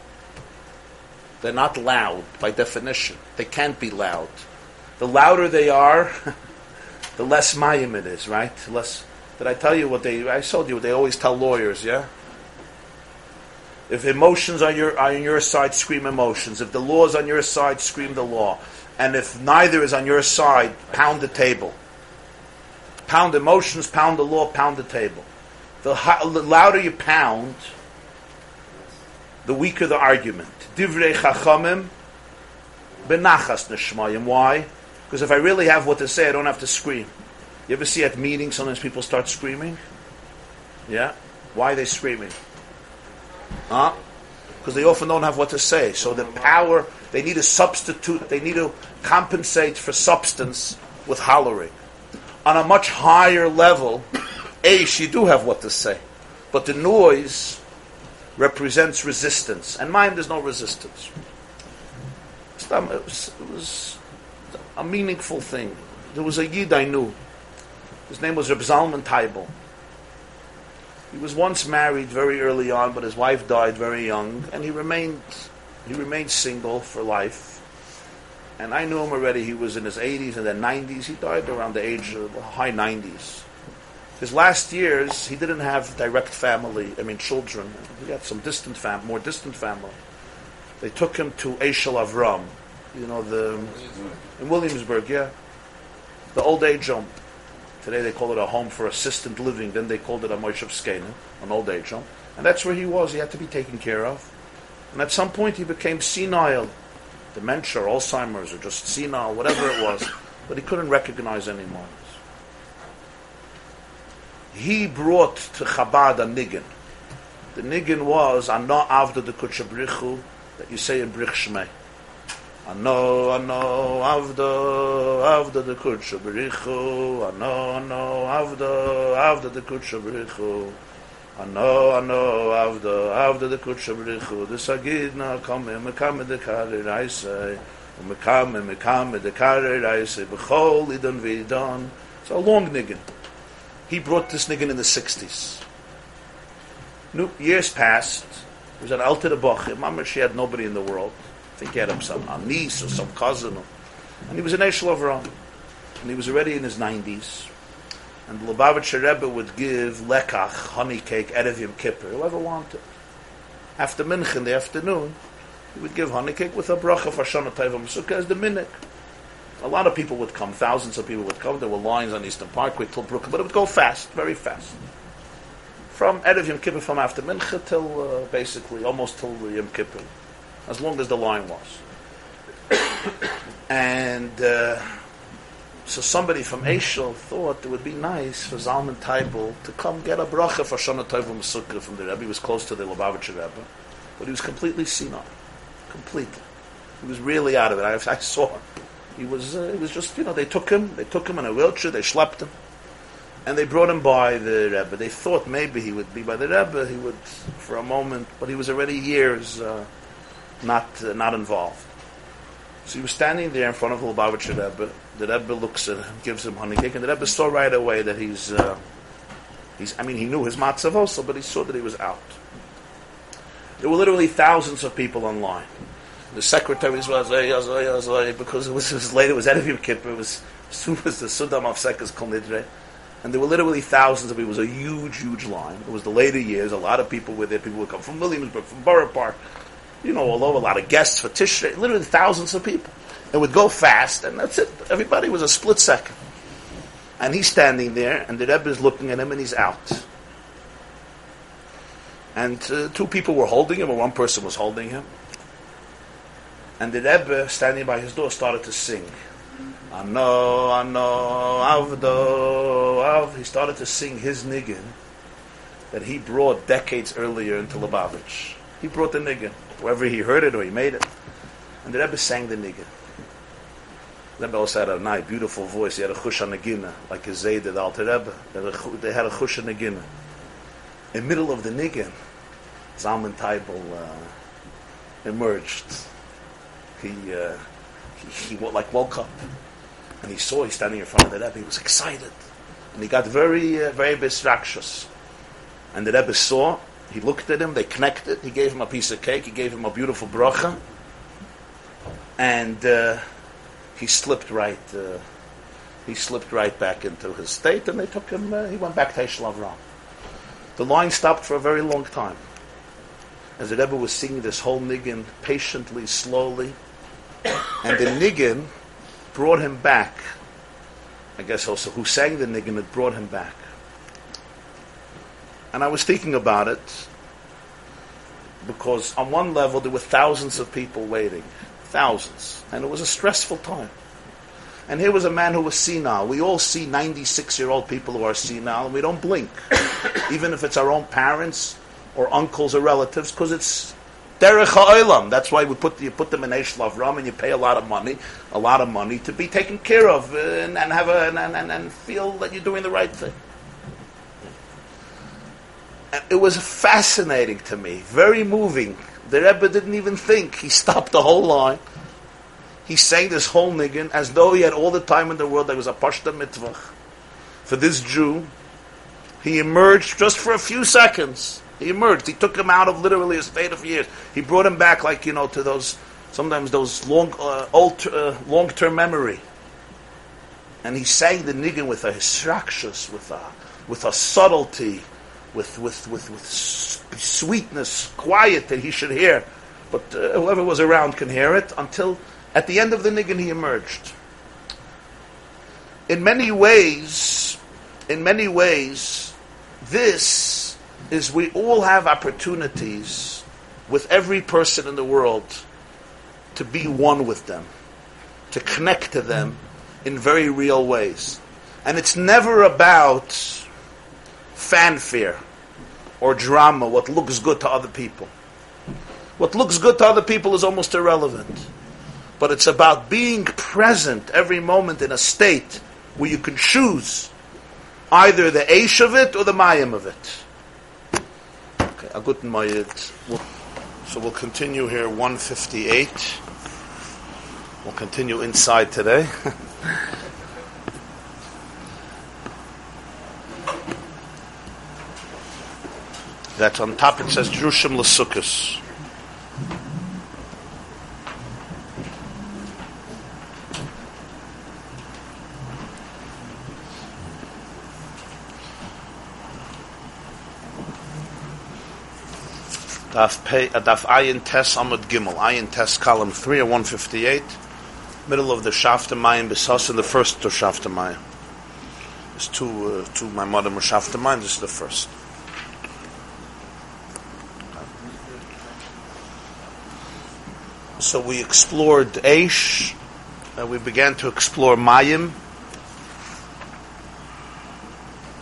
They're not loud, by definition. They can't be loud. The louder they are, the less Mayim it is, right? Less. Did I tell you what they... I told you what they always tell lawyers, yeah? If emotions on your, are on your side, scream emotions. If the law is on your side, scream the law. And if neither is on your side, pound the table. Pound emotions, pound the law, pound the table. The, ho- the louder you pound, the weaker the argument. Divrei chachamim benachas nishmayim. Why? Because if I really have what to say, I don't have to scream. You ever see at meetings sometimes people start screaming? Yeah? Why are they screaming? Huh? Because they often don't have what to say. So the power, they need a substitute, they need to compensate for substance with hollering. On a much higher level, Aish, you do have what to say. But the noise represents resistance. And mine, there's no resistance. It was, it was a meaningful thing. There was a Yid I knew. His name was Reb Zalman Teibel. He was once married very early on, but his wife died very young, and he remained he remained single for life. And I knew him already. He was in his eighties and then nineties. He died around the age of high nineties. His last years, he didn't have direct family, I mean children. He had some distant fam, more distant family. They took him to Eshel Avram, you know, the in Williamsburg, yeah, the old age home. Today they call it a home for assisted living. Then they called it a Moshev Skena, an old age home. And that's where he was. He had to be taken care of. And at some point he became senile. Dementia or Alzheimer's or just senile, whatever it was. But he couldn't recognize anyone. He brought to Chabad a niggin. The niggin was, Ano avda de Kutche Brichu, that you say in Brich Shmei. Ano, ano, avda, avda de Kutche Brichu. Ano, ano, avda, avda de Kutche Brichu. Ano, ano, avda, avda de Kutche Brichu. The Sagidna, come, mekame de karir, I say. Mekame, mekame de karir, I say. Bechol, idon vidon. It's a long niggin. He brought this niggin in the sixties. No, years passed. He was an Alter Rebbe. Mama, she had nobody in the world. I think he had him some a niece or some cousin. Or, and he was an Eshel Avram. And he was already in his nineties. And the Lubavitcher Rebbe would give lekach, honey cake, Erev Yom Kippur, whoever wanted. After Mincha in the afternoon, he would give honey cake with a bracha for Shana Tova Masuka as the minhag. A lot of people would come. Thousands of people would come. There were lines on Eastern Parkway till Brooklyn. But it would go fast, very fast. From Erev Yom Kippur, from after Mincha till uh, basically almost till Yom Kippur. As long as the line was. and uh, so somebody from Eshel thought it would be nice for Zalman Teibel to come get a bracha for Shana Tova Masuka from the Rebbe. He was close to the Lubavitcher Rebbe. But he was completely senile. Completely. He was really out of it. I, I saw him. He was, uh, he was just, you know, they took him, they took him in a wheelchair, they schlepped him, and they brought him by the Rebbe. They thought maybe he would be by the Rebbe, he would, for a moment, but he was already years uh, not uh, not involved. So he was standing there in front of the Lubavitcher Rebbe. The Rebbe looks at him, gives him honey cake, and the Rebbe saw right away that he's, uh, he's, I mean, he knew his matzav also, but he saw that he was out. There were literally thousands of people online. The secretaries was because it was, it was late, it was Erev Yom Kippur, it was soon as the Sudam of Sekas Kol Nidre, and there were literally thousands of people. It was a huge, huge line. It was the later years, a lot of people were there, people would come from Williamsburg, from Borough Park, you know, all over, a lot of guests for Tishrei, literally thousands of people. It would go fast, and that's it. Everybody was a split second. And he's standing there, and the Rebbe is looking at him, and he's out. And uh, two people were holding him, or one person was holding him. And the Rebbe, standing by his door, started to sing. Ano, ano, avdo, av. He started to sing his niggin that he brought decades earlier into Lubavitch. He brought the niggin, whether he heard it or he made it. And the Rebbe sang the niggin. The Rebbe also had a nice, beautiful voice. He had a chush hanagina, like a Zayde, the Alter Rebbe. They had a chush hanagina. In the middle of the niggin, Zalman Teibel uh, emerged. He, uh, he, he like woke up, and he saw he's standing in front of the Rebbe. He was excited, and he got very, uh, very bisrakshus. And the Rebbe saw. He looked at him. They connected. He gave him a piece of cake. He gave him a beautiful bracha, and uh, he slipped right. Uh, he slipped right back into his state, and they took him. Uh, he went back to Eshel Avram. The line stopped for a very long time. and the Rebbe was singing this whole nigun patiently, slowly, and the nigun brought him back. I guess also who sang the nigun, it brought him back. And I was thinking about it, because on one level there were thousands of people waiting, thousands, and it was a stressful time. And here was a man who was senile. We all see ninety-six-year-old people who are senile, and we don't blink, even if it's our own parents or uncles or relatives, because it's derech ha'olam. That's why we put you put them in Eish Lavram, and you pay a lot of money, a lot of money to be taken care of and, and have a, and, and and feel that you're doing the right thing. It was fascinating to me, very moving. The Rebbe didn't even think. He stopped the whole line. He sang this whole nigun as though he had all the time in the world. There was a pashta mitvach for this Jew. He emerged just for a few seconds. He emerged. He took him out of literally a state of years. He brought him back, like, you know, to those, sometimes those long, uh, old, uh, long-term memory. And he sang the nigun with a hisrakshus, with a, with a subtlety, with with with with sweetness, quiet that he should hear, but uh, whoever was around can hear it. Until at the end of the nigun, he emerged. In many ways, in many ways, this is we all have opportunities with every person in the world to be one with them, to connect to them in very real ways, and it's never about fanfare or drama, what looks good to other people. What looks good to other people is almost irrelevant. But it's about being present every moment in a state where you can choose either the Eish of it or the Mayim of it. Okay, a guten Mayid. So we'll continue here, one fifty-eight. We'll continue inside today. That's on top, it says Drushim L'Sukkos. Daf Pei, Daf Ayin Tes Amud Gimel. Ayin Tes, column three, at one fifty-eight. Middle of the Shafta Mayim B'Sas, and the first of Shafta Mayim. There's two, uh, two, my mother Shafta Mayim, this is the first. So we explored Eish, and we began to explore Mayim.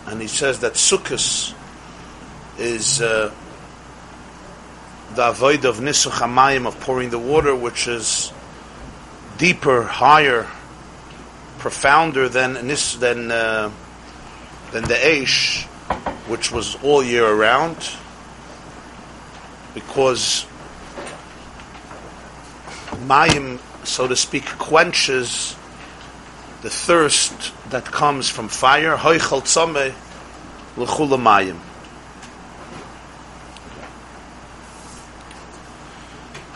And he says that Sukkos is uh, the avodah of Nisuch HaMayim, of pouring the water, which is deeper, higher, profounder than than uh, than the Eish, which was all year around, because Mayim, so to speak, quenches the thirst that comes from fire. Hoichal tzameh l'chul mayim.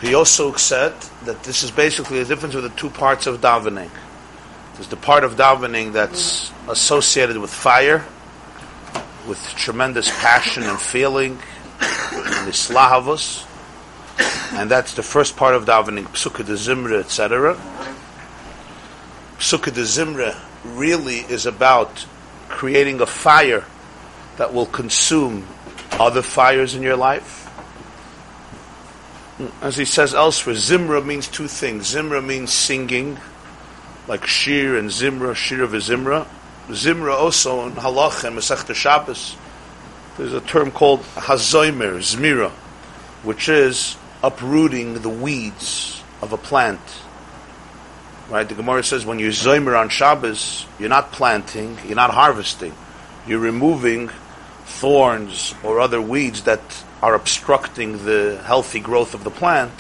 He also said that this is basically the difference of the two parts of davening. There's the part of davening that's associated with fire, with tremendous passion and feeling, and islahavos. And that's the first part of davening, Psukkah de Zimra, et cetera. Psukkah de Zimra really is about creating a fire that will consume other fires in your life. As he says elsewhere, Zimra means two things. Zimra means singing, like Shir and Zimra, Shir v'Zimra. Zimra also in Halach and Masechta Shabbos, there's a term called Hazoimer, Zmira, which is uprooting the weeds of a plant. Right? The Gemara says when you're zomer on Shabbos, you're not planting, you're not harvesting. You're removing thorns or other weeds that are obstructing the healthy growth of the plant.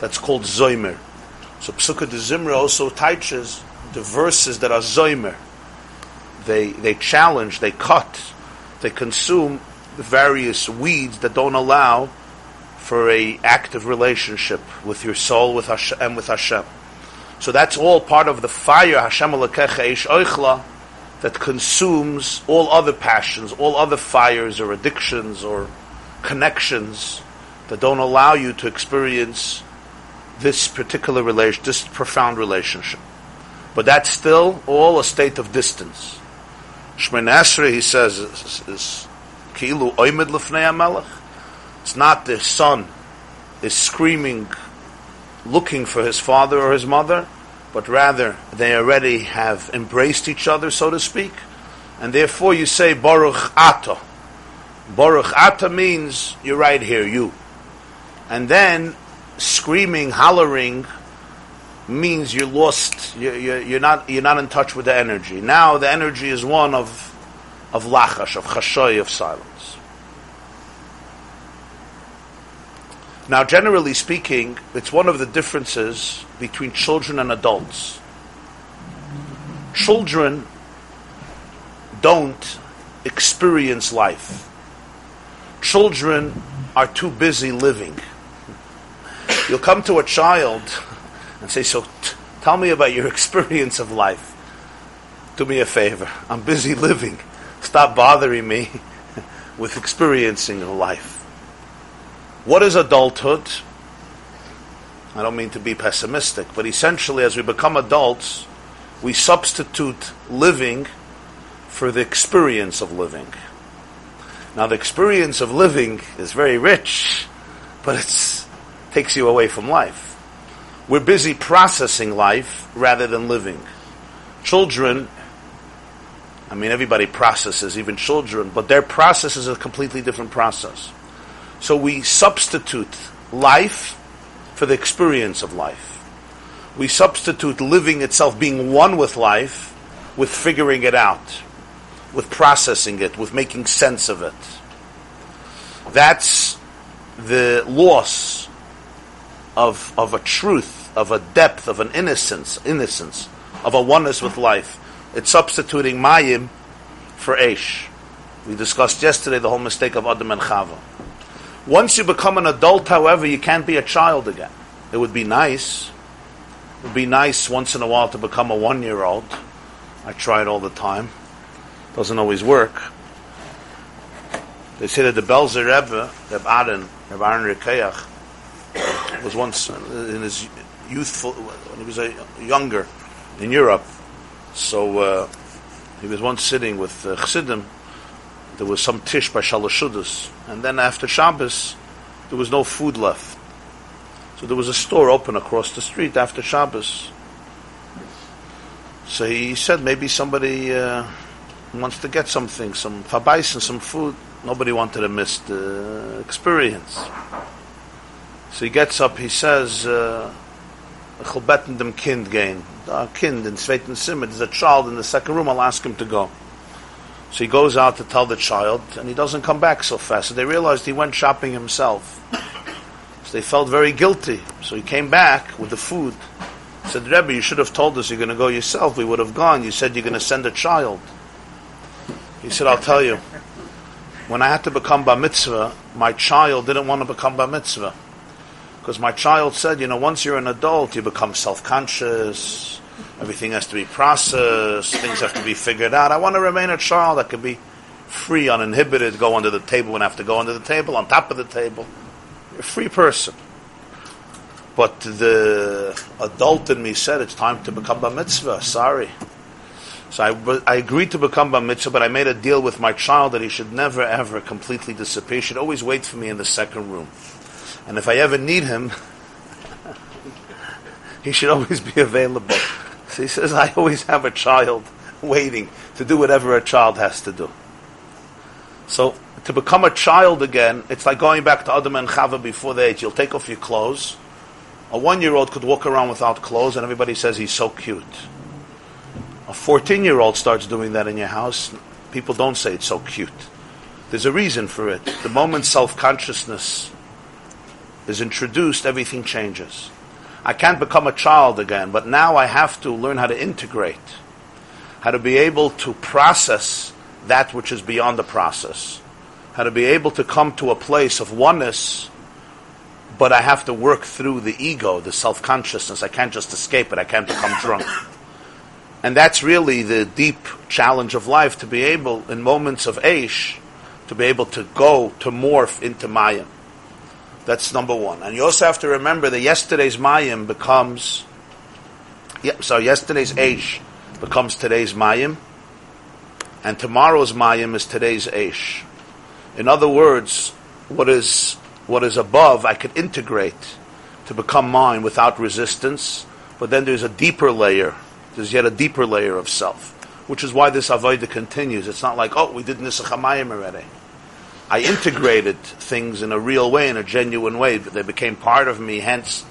That's called zomer. So Psukkah de Zimra also teaches the verses that are zomer. They, they challenge, they cut, they consume the various weeds that don't allow for a active relationship with your soul, with Hashem, and with Hashem. So that's all part of the fire, Hashem Elokecha Eish Oichla, that consumes all other passions, all other fires or addictions or connections that don't allow you to experience this particular relation, this profound relationship. But that's still all a state of distance. Shmei Esrei, he says, is ki'ilu oimed lefnei hamelech. It's not the son is screaming, looking for his father or his mother, but rather they already have embraced each other, so to speak. And therefore you say, Baruch Ata. Baruch Ata means, you're right here, you. And then, screaming, hollering, means you're lost, you're, you're, you're, not, you're not in touch with the energy. Now the energy is one of of lachash, of chashoy, of silence. Now generally speaking, it's one of the differences between children and adults. Children don't experience life. Children are too busy living. You'll come to a child and say, so t- tell me about your experience of life. Do me a favor. I'm busy living. Stop bothering me with experiencing life. What is adulthood? I don't mean to be pessimistic, but essentially as we become adults, we substitute living for the experience of living. Now the experience of living is very rich, but it takes you away from life. We're busy processing life rather than living. Children, I mean everybody processes, even children, but their process is a completely different process. So we substitute life for the experience of life. We substitute living itself, being one with life, with figuring it out, with processing it, with making sense of it. That's the loss Of, of a truth, of a depth, of an innocence, innocence, of a oneness with life. It's substituting Mayim for Eish. We discussed yesterday the whole mistake of Adam and Chava. Once you become an adult, however, you can't be a child again. It would be nice. It would be nice once in a while to become a one-year-old. I try it all the time. Doesn't always work. They say that the Belzer Rebbe, Reb Aaron, Reb Aaron Rekeach, was once in his youthful, when he was a younger, in Europe. So uh, he was once sitting with uh, Chassidim. There was some tish by Shalashudas, and then after Shabbos, there was no food left. So there was a store open across the street after Shabbos. So he said, maybe somebody uh, wants to get something, some fabayis and some food. Nobody wanted to miss the experience. So he gets up, he says, I'll bet in dem kind gain. A kind in Sveiten Simmer, there's a child in the second room, I'll ask him to go. So he goes out to tell the child, and he doesn't come back so fast. So they realized he went shopping himself. So they felt very guilty. So he came back with the food. He said, Rebbe, you should have told us you're going to go yourself. We would have gone. You said you're going to send a child. He said, I'll tell you. When I had to become bar mitzvah, my child didn't want to become bar mitzvah. Because my child said, you know, once you're an adult, you become self-conscious. Everything has to be processed. Things have to be figured out. I want to remain a child. I could be free, uninhibited, go under the table when I have to go under the table, on top of the table. You're a free person. But the adult in me said, it's time to become bar mitzvah. Sorry. So I, I agreed to become bar mitzvah, but I made a deal with my child that he should never, ever completely disappear. He should always wait for me in the second room. And if I ever need him, he should always be available. So he says, I always have a child waiting to do whatever a child has to do. So to become a child again, it's like going back to Adam and Chava before the age. You'll take off your clothes. A one-year-old could walk around without clothes and everybody says he's so cute. A fourteen-year-old starts doing that in your house. People don't say it's so cute. There's a reason for it. The moment self-consciousness is introduced, everything changes. I can't become a child again, but now I have to learn how to integrate, how to be able to process that which is beyond the process, how to be able to come to a place of oneness, but I have to work through the ego, the self-consciousness. I can't just escape it. I can't become drunk. And that's really the deep challenge of life, to be able, in moments of eish, to be able to go, to morph into Maya. That's number one. And you also have to remember that yesterday's mayim becomes, yeah, so yesterday's eish becomes today's mayim, and tomorrow's mayim is today's eish. In other words, what is what is above, I could integrate to become mine without resistance, but then there's a deeper layer. There's yet a deeper layer of self, which is why this avodah continues. It's not like, oh, we did nisach hamayim already. I integrated things in a real way, in a genuine way. But they became part of me, hence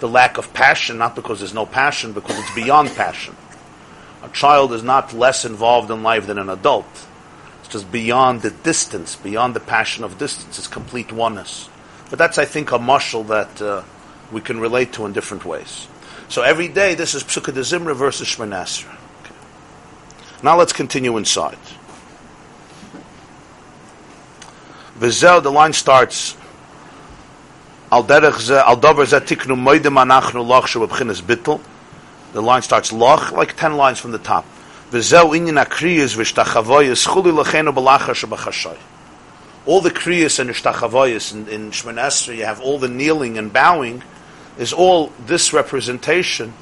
the lack of passion, not because there's no passion, because it's beyond passion. A child is not less involved in life than an adult. It's just beyond the distance, beyond the passion of distance. It's complete oneness. But that's, I think, a mashal that uh, we can relate to in different ways. So every day, this is Psukkah de Zimra versus Shmoneh Esrei. Now let's continue inside. V'zeh, the line starts, Al derech zeh, al davar zeh tiknu moedim anachnu lach shebabchinas bittel. The line starts lach, like ten lines from the top. V'zeh inyan akriyas v'shtachavoyas chuli lachenu b'lacha shebachashay. All the kriyas and v'shtachavoyas in, in Shmoneh Esrei, you have all the kneeling and bowing, is all this representation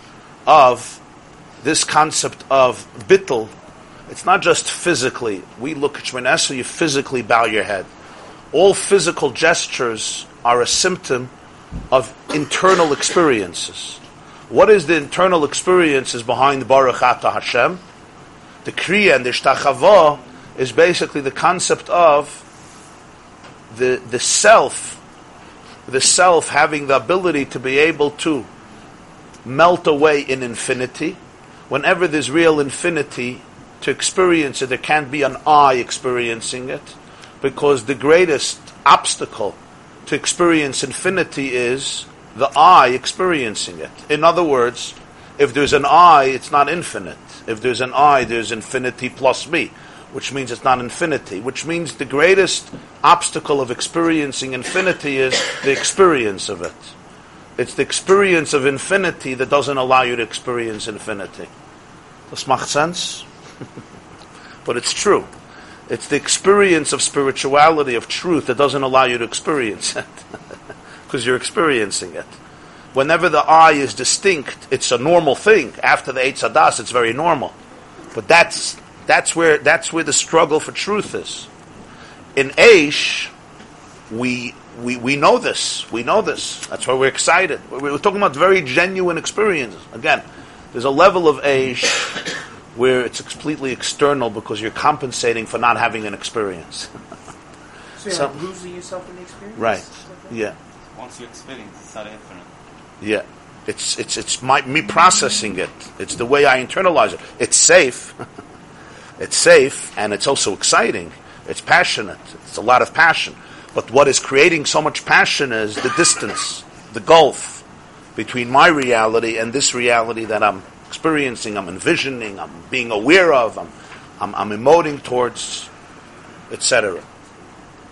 of this concept of bittel. It's not just physically. We look at Shmoneh Esrei, you physically bow your head. All physical gestures are a symptom of internal experiences. What is the internal experiences behind Baruch Atah Hashem? The Kriya and the Ishtachava is basically the concept of the the self, the self having the ability to be able to melt away in infinity. Whenever there's real infinity to experience it, there can't be an I experiencing it, because the greatest obstacle to experience infinity is the I experiencing it. In other words, if there's an I, it's not infinite. If there's an I, there's infinity plus me, which means it's not infinity, which means the greatest obstacle of experiencing infinity is the experience of it. It's the experience of infinity that doesn't allow you to experience infinity. Does make sense? But it's true. It's the experience of spirituality, of truth, that doesn't allow you to experience it. Because you're experiencing it. Whenever the I is distinct, it's a normal thing. After the Eitz Hadas, it's very normal. But that's that's where that's where the struggle for truth is. In Eish, we... We we know this. We know this. That's why we're excited. We're talking about very genuine experiences. Again, there's a level of eish where it's completely external because you're compensating for not having an experience. So you're so, not losing yourself in the experience? Right. Okay. Yeah. Once you experience, it's not infinite. Yeah. It's it's it's my me processing it. It's the way I internalize it. It's safe. It's safe, and it's also exciting. It's passionate. It's a lot of passion. But what is creating so much passion is the distance, the gulf between my reality and this reality that I'm experiencing, I'm envisioning, I'm being aware of, I'm I'm, I'm emoting towards, et cetera.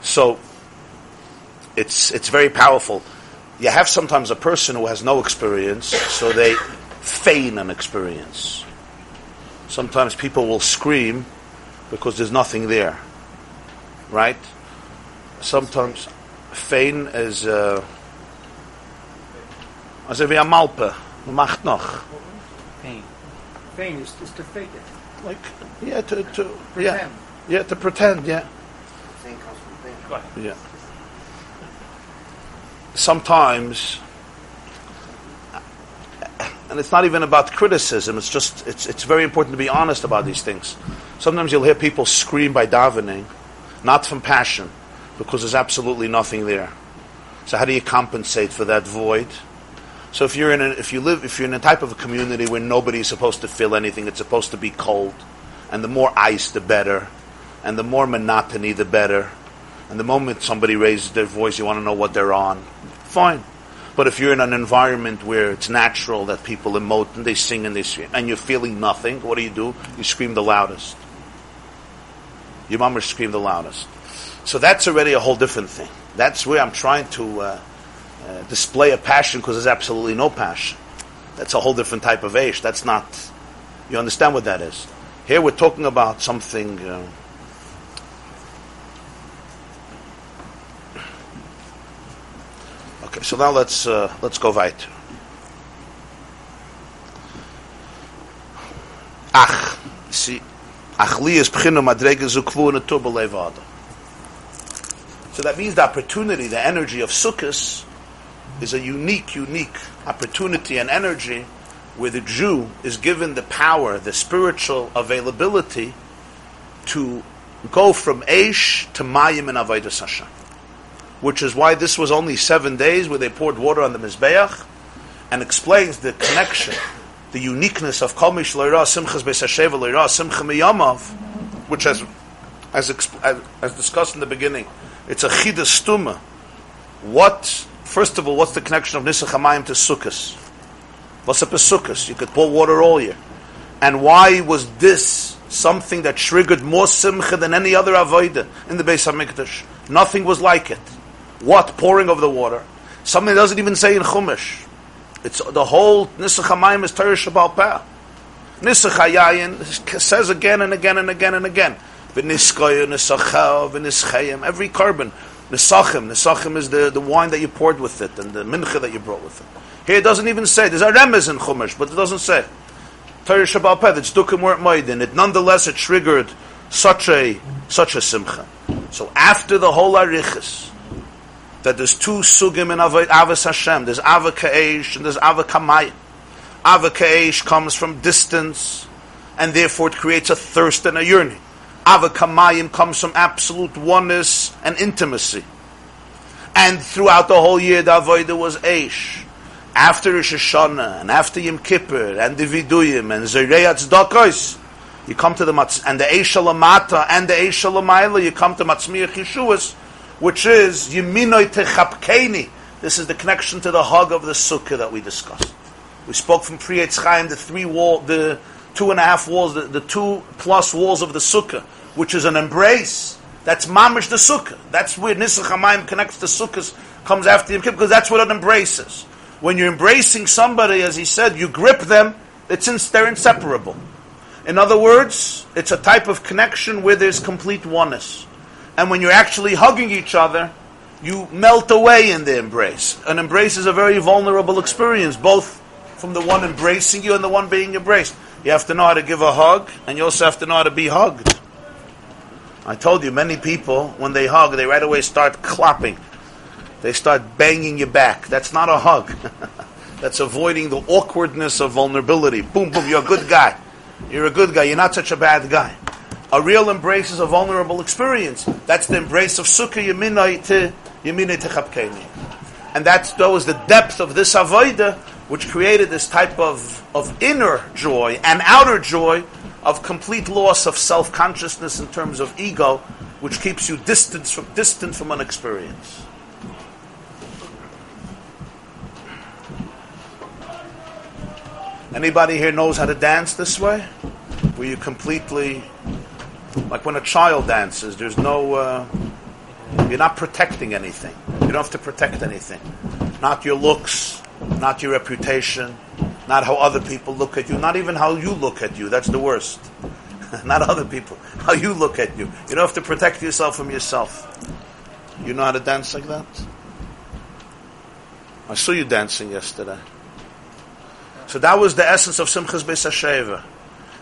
So it's it's very powerful. You have sometimes a person who has no experience, so they feign an experience. Sometimes people will scream because there's nothing there. Right? Sometimes fein is uh as if a malpe macht noch fein fein is just to fake it, like yeah to to pretend. yeah yeah to pretend yeah fein comes from fein. Yeah sometimes, and it's not even about criticism, it's just it's it's very important to be honest about these things. Sometimes you'll hear people scream by davening, not from passion, because there's absolutely nothing there. So how do you compensate for that void? So if you're in a, if you live if you're in a type of a community where nobody's supposed to feel anything, it's supposed to be cold, and the more ice the better, and the more monotony the better, and the moment somebody raises their voice you want to know what they're on, fine. But if you're in an environment where it's natural that people emote and they sing and they scream and you're feeling nothing, what do you do? You scream the loudest. Your mama screamed the loudest. So that's already a whole different thing. That's where I'm trying to uh, uh, display a passion, because there's absolutely no passion. That's a whole different type of eish. That's not... You understand what that is? Here we're talking about something... Uh, Okay, so now let's uh, let's go weiter. Ach, see, achli is p'chinu madrega zukvu in a tuba levada. So that means the opportunity, the energy of Sukkot is a unique, unique opportunity and energy where the Jew is given the power, the spiritual availability to go from Eish to Mayim and Avodas Hashem. Which is why this was only seven days where they poured water on the Mizbeach, and explains the connection, the uniqueness of Kol Mish Lo'ira Simchas Beis HaSheva Lo'ira Simcha Miyamav, which as, as, exp- as discussed in the beginning, it's a Chidas Tumah. What, first of all, what's the connection of Nisach HaMayim to Sukkos? What's up with Sukkos? You could pour water all year. And why was this something that triggered more Simcha than any other Avodah in the Beis HaMikdash? Nothing was like it. What? Pouring of the water. Something that doesn't even say in Chumash. It's the whole Nisach HaMayim is Torah Sheba'al Peh. Nisach HaYayin says again and again and again and again. V'niskoyu, nisachah, v'nischayim. Every carbon. Nisachim. Nisachim is the, the wine that you poured with it and the mincha that you brought with it. Here it doesn't even say. There's a remez in Chumash, but it doesn't say. Torah Sheba'al Peh. It's dukim where it made in it. Nonetheless, it triggered such a such a simcha. So after the whole arichas, that there's two sugim in Avos Hashem. There's Ava Ka'esh and there's Ava Kamayim. Ava Ka'esh comes from distance, and therefore it creates a thirst and a yearning. Ava Kamayim comes from absolute oneness and intimacy. And throughout the whole year, the Avodah was Eish. After Rosh Hashanah, and after Yom Kippur, and the Viduyim, and Zerei HaTzedakos, you come to the Matz, and the Eish HaLamata, and the Eish HaLamayla, you come to Matzmiach Yeshuas, which is Yeminoi Techapkeini. This is the connection to the hug of the sukkah that we discussed. We spoke from Pri Eitz Chaim, the three wall, the two and a half walls, the, the two plus walls of the sukkah, which is an embrace. That's mamish the sukkah. That's where Nisach HaMayim connects the sukkahs, comes after Yom Kippur, because that's what an embrace is. When you're embracing somebody, as he said, you grip them. It's in, they're inseparable. In other words, it's a type of connection where there's complete oneness. And when you're actually hugging each other, you melt away in the embrace. An embrace is a very vulnerable experience, both from the one embracing you and the one being embraced. You have to know how to give a hug, and you also have to know how to be hugged. I told you, many people, when they hug, they right away start clapping. They start banging you back. That's not a hug. That's avoiding the awkwardness of vulnerability. Boom, boom, you're a good guy. You're a good guy. You're not such a bad guy. A real embrace is a vulnerable experience. That's the embrace of Sukkah, Yeminai Te, Yeminai Te Chapkeini. And that's, that was the depth of this Avodah, which created this type of, of inner joy and outer joy of complete loss of self-consciousness in terms of ego, which keeps you distant from, distant from an experience. Anybody here knows how to dance this way? Where you completely... Like when a child dances, there's no, uh, you're not protecting anything. You don't have to protect anything. Not your looks, not your reputation, not how other people look at you, not even how you look at you. That's the worst. Not other people, how you look at you. You don't have to protect yourself from yourself. You know how to dance like that? I saw you dancing yesterday. So that was the essence of Simchas Beis HaSheva.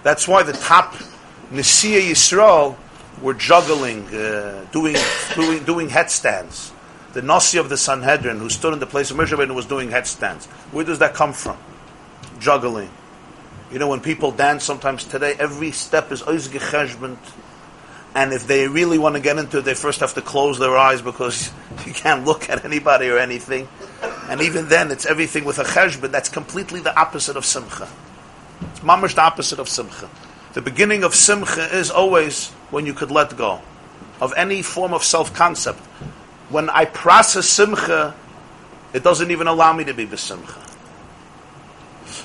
That's why the top... Nesiya Yisrael were juggling, uh, doing doing doing headstands. The Nasi of the Sanhedrin, who stood in the place of Moshe Rabbeinu, was doing headstands. Where does that come from? Juggling. You know, when people dance sometimes today, every step is oiz gecheshbent. And if they really want to get into it, they first have to close their eyes because you can't look at anybody or anything. And even then, it's everything with a cheshbent. That's completely the opposite of Simcha. It's mamash the opposite of Simcha. The beginning of Simcha is always when you could let go of any form of self-concept. When I process Simcha, it doesn't even allow me to be b'Simcha.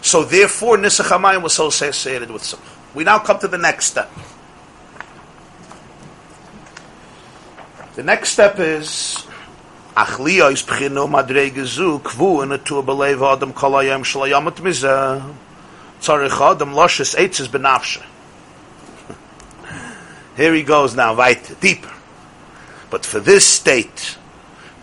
So therefore, Nisach HaMayim was so associated with Simcha. We now come to the next step. The next step is Achliya is p'chino madregezu kvu in a tu b'leiv adam kalayam shalayamat mizah tzarich adam lashes eitzes benafshe. Here he goes now, right, deeper. But for this state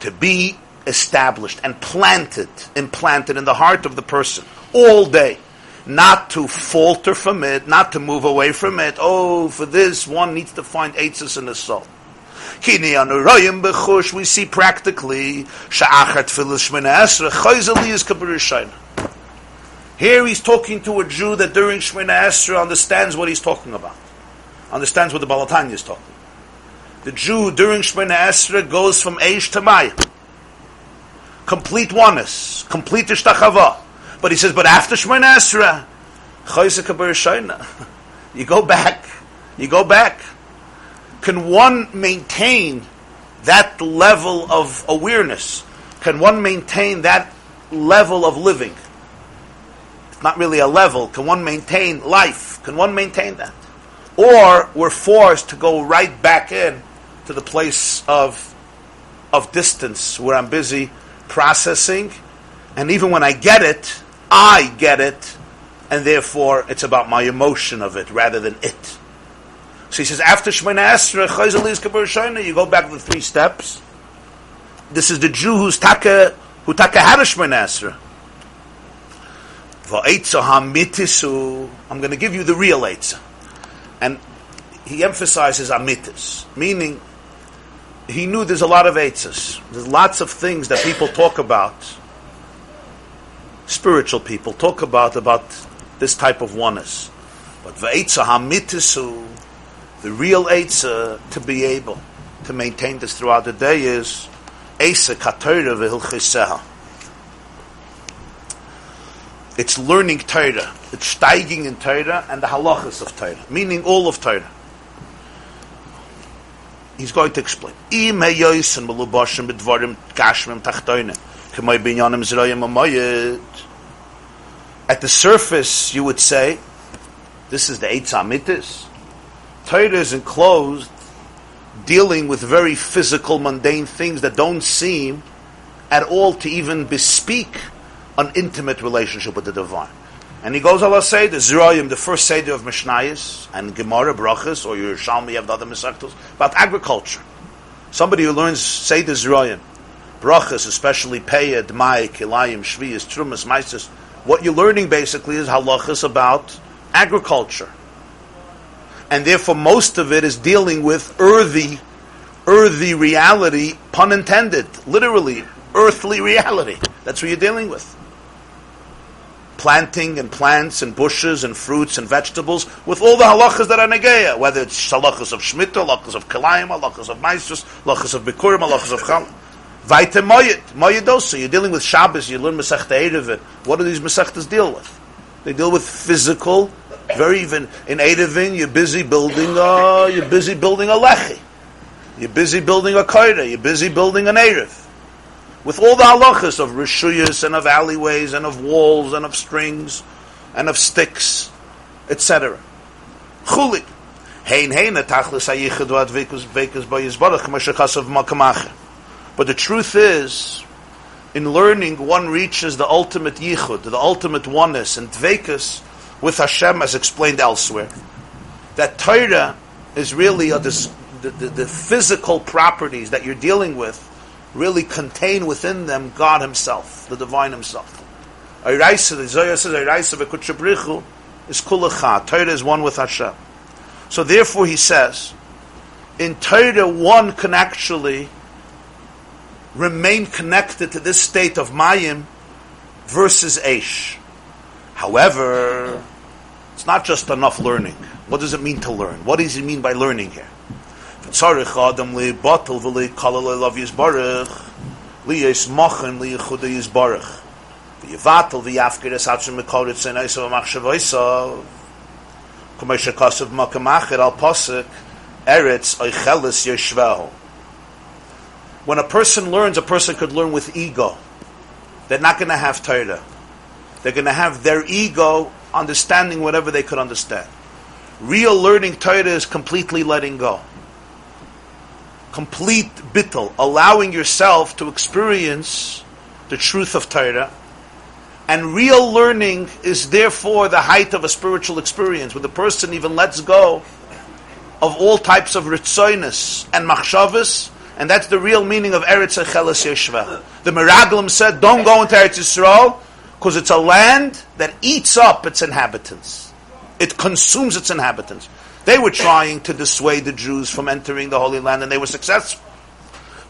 to be established and planted, implanted in the heart of the person all day. Not to falter from it, not to move away from it. Oh, for this one needs to find eitzes in his soul. We see practically, here he's talking to a Jew that during Shemina Esrei understands what he's talking about. Understands what the Baal Tanya is talking about. The Jew during Shemina Esrei goes from Eish to Mayim. Complete oneness. Complete Ishtachava. But he says, but after Shemina Esrei, Chosek HaBereshayna, you go back, you go back. Can one maintain that level of awareness? Can one maintain that level of living? It's not really a level. Can one maintain life? Can one maintain that? Or we're forced to go right back in to the place of, of distance where I'm busy processing, and even when I get it, I get it, and therefore it's about my emotion of it rather than it. So he says, after Shemina Esrei, you go back the three steps. This is the Jew who's taka, who taka had a Shemina Esrei. I'm going to give you the real Eitzah. And he emphasizes Amitis, meaning he knew there's a lot of Eitzahs. There's lots of things that people talk about. Spiritual people talk about about this type of oneness, but the Eitzah Hamitisu, the real Eitzah to be able to maintain this throughout the day is Eitzah Katorah v'Hilchiseha. It's learning Torah, it's steiging in Torah and the halachas of Torah, meaning all of Torah. He's going to explain. Im heyosin melubashim b'dvarim gashmim tachtonim. At the surface, you would say, this is the Eitzah Amitis. Torah is enclosed, dealing with very physical, mundane things that don't seem at all to even bespeak an intimate relationship with the divine. And he goes, Allah say, the Zerayim, the first Seder of Mishnayos, and Gemara, Brachas, or Yerushalmi, you have the other Mesaktos, about agriculture. Somebody who learns Seder Zerayim, brachas, especially peyed, ma'ik, kilayim, shviyas, trumas, maisis. What you're learning basically is halachas about agriculture. And therefore most of it is dealing with earthy, earthy reality, pun intended, literally, earthly reality. That's what you're dealing with. Planting and plants and bushes and fruits and vegetables with all the halachas that are negeya, whether it's halachas of shmita, halachas of kilayim, halachas of maisis, halachas of bikurim, halachas of chalim. Vaita Moyed, Moyed also. You're dealing with Shabbos, you learn Masechta Erevin. What do these Masechtas deal with? They deal with physical, very even, in Erevin, you're busy building a, you're busy building a Lechi. You're busy building a Koira, you're busy building an Erev. With all the halachas of Rishuyas, and of alleyways, and of walls, and of strings, and of sticks, et cetera. Chulik. Hein hein, atachlis hayichad v'ad veikus veikus b'yizbarach, m'shachas of makamachah. But the truth is, in learning, one reaches the ultimate yichud, the ultimate oneness, and dveikus with Hashem, as explained elsewhere. That Torah is really a, the, the, the physical properties that you're dealing with really contain within them God Himself, the Divine Himself. Eiraisa, the Zohar says, Eiraisa v'Kutsh Brichu is Kulacha. Torah is one with Hashem. So therefore, he says, in Torah, one can actually remain connected to this state of Mayim versus Eish. However, it's not just enough learning. What does it mean to learn? What does it mean by learning here? When a person learns, a person could learn with ego. They're not going to have Torah. They're going to have their ego understanding whatever they could understand. Real learning Torah is completely letting go. Complete bittul, allowing yourself to experience the truth of Torah. And real learning is therefore the height of a spiritual experience, where the person even lets go of all types of ritzoinus and machshavus, And that's the real meaning of Eretz HaCheles Yeshva. The Meraglim said, don't go into Eretz Yisrael, because it's a land that eats up its inhabitants. It consumes its inhabitants. They were trying to dissuade the Jews from entering the Holy Land, and they were successful.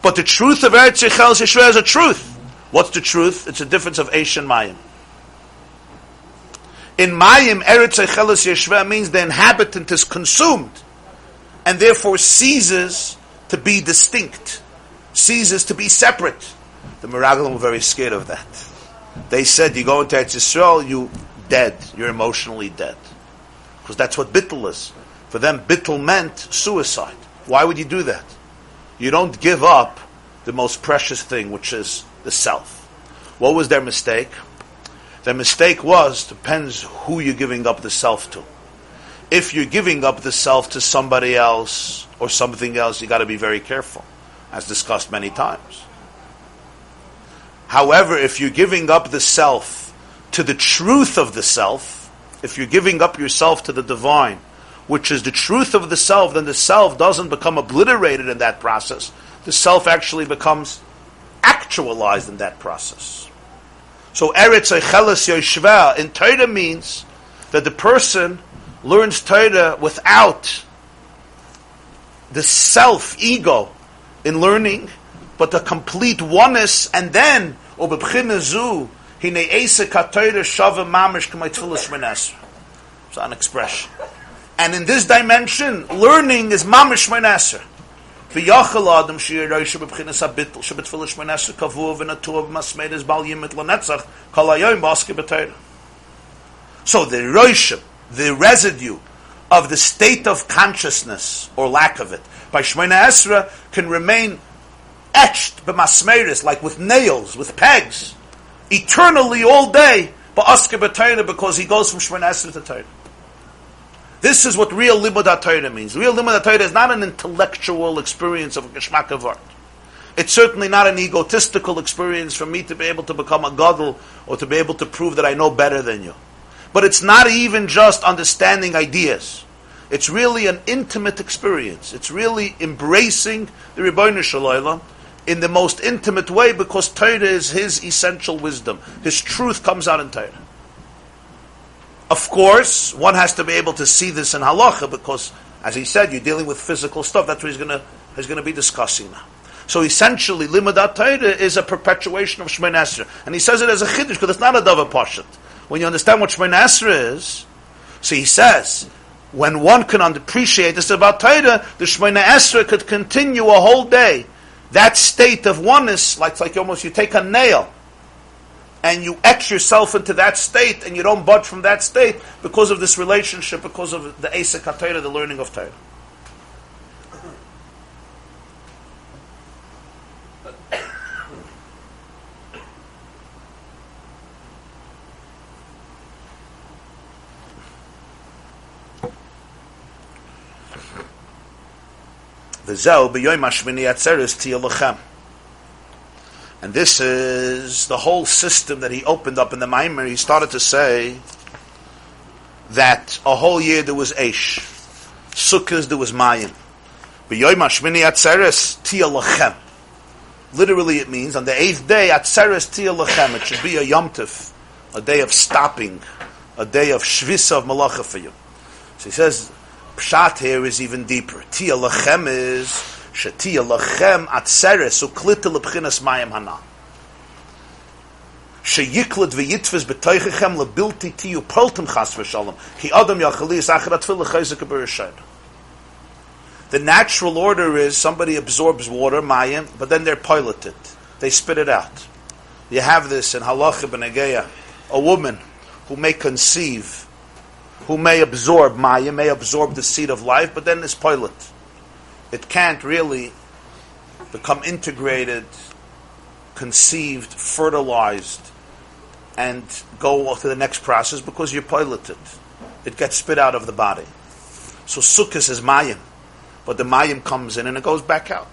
But the truth of Eretz HaCheles Yeshva is a truth. What's the truth? It's a difference of Eish and Mayim. In Mayim, Eretz HaCheles Yeshva means the inhabitant is consumed, and therefore ceases to be distinct, ceases to be separate. The Meraglim were very scared of that. They said, you go into Eretz Yisrael, you're dead, you're emotionally dead. Because that's what Bittul is. For them, Bittul meant suicide. Why would you do that? You don't give up the most precious thing, which is the self. What was their mistake? Their mistake was, depends who you're giving up the self to. If you're giving up the self to somebody else or something else, you got to be very careful, as discussed many times. However, if you're giving up the self to the truth of the self, if you're giving up yourself to the divine, which is the truth of the self, then the self doesn't become obliterated in that process. The self actually becomes actualized in that process. So Eretz HaCheles Yeshva in Torah means that the person learns Torah without the self-ego in learning, but the complete oneness, and then, it's an expression. And in this dimension, learning is mamish menaser. So the roishim, the residue of the state of consciousness, or lack of it, by Shemona Esra can remain etched b'masmeris, like with nails, with pegs, eternally all day, ba'aske b'Torah, because he goes from Shemona Esra to Torah. This is what real Limud HaTorah means. Real Limud HaTorah is not an intellectual experience of Geshmak of art. It's certainly not an egotistical experience for me to be able to become a gadol, or to be able to prove that I know better than you. But it's not even just understanding ideas. It's really an intimate experience. It's really embracing the Ribbono Shel Olam in the most intimate way, because Torah is his essential wisdom. His truth comes out in Torah. Of course, one has to be able to see this in halacha, because, as he said, you're dealing with physical stuff. That's what he's going to he's going to be discussing now. So essentially, Limud HaTorah is a perpetuation of Shemona Esra. And he says it as a chiddush, because it's not a davar pashut. When you understand what Shemona Esra is, so he says, when one can appreciate this about Torah, the Shemona Esra could continue a whole day. That state of oneness, like, like you almost you take a nail, and you etch yourself into that state, and you don't budge from that state because of this relationship, because of the Eisek HaTorah, the learning of Torah. And this is the whole system that he opened up in the Maimer. He started to say that a whole year there was Eish. Sukkahs there was Mayim. Literally it means on the eighth day, it should be a Yom Tov, a day of stopping, a day of Shvisa of Malacha for you. So he says, Pshat here is even deeper. Tia lachem is shetia lachem atzeres uklita lebchinas mayim hana. Sheyiklet v'yitves b'toichechem lebilti tiyu poltem chas v'shalom ki adam yachalis acharat fil lechayzik b'rishayim. The natural order is somebody absorbs water mayim, but then they're piloted. They spit it out. You have this in halacha b'negeya, a woman who may conceive, who may absorb Maya, may absorb the seed of life, but then is poilot. It can't really become integrated, conceived, fertilized, and go to the next process because you're poiloted. It gets spit out of the body. So Sukkos is Mayim, but the Mayim comes in and it goes back out.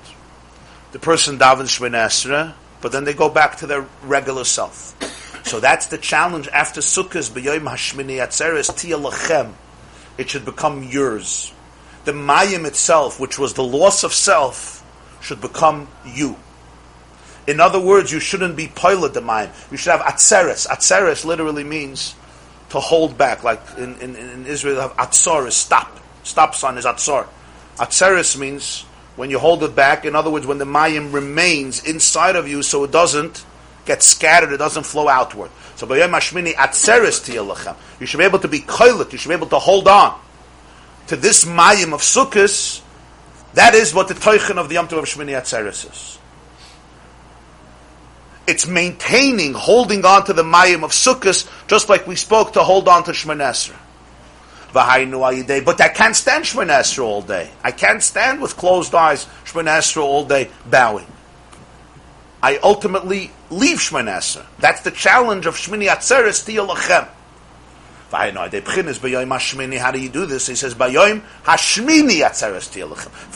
The person davens Shemona Esra, but then they go back to their regular self. So that's the challenge after Sukkos, b'yoyim hashmini atzeres tia lachem. It should become yours. The mayim itself, which was the loss of self, should become you. In other words, you shouldn't be poiled the mind. You should have atzeres. Atzeres literally means to hold back. Like in, in, in Israel, they have atzor is stop. Stop sign is atzor. Atzeres means when you hold it back. In other words, when the mayim remains inside of you, so it doesn't get scattered, it doesn't flow outward. So b'yom hashmini atzeres tiyelachem. You should be able to be koilet. You should be able to hold on to this mayim of sukkahs. That is what the toichen of the Yom Tov of Shmini Atzeres is. It's maintaining, holding on to the mayim of sukkahs, just like we spoke to hold on to Shemoneh Esrei. But I can't stand Shemoneh Esrei all day. I can't stand with closed eyes Shemoneh Esrei all day bowing. I ultimately leave Shemoneh Esrei. That's the challenge of Shmini Atzeres Tiyelachem. How do you do this? He says, for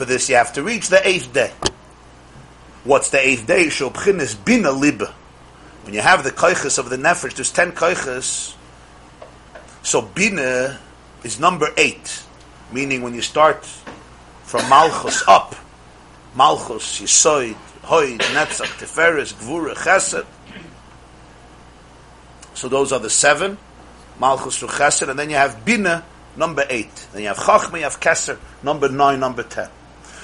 this you have to reach the eighth day. What's the eighth day? When you have the koiches of the nefesh, there's ten koiches. So bina is number eight, meaning when you start from malchus up, malchus, yisoid, hoid, netzach, teferis, gvura, chesed. So those are the seven, malchus to chesed, and then you have bina, number eight. Then you have chachma, you have keser, number nine, number ten.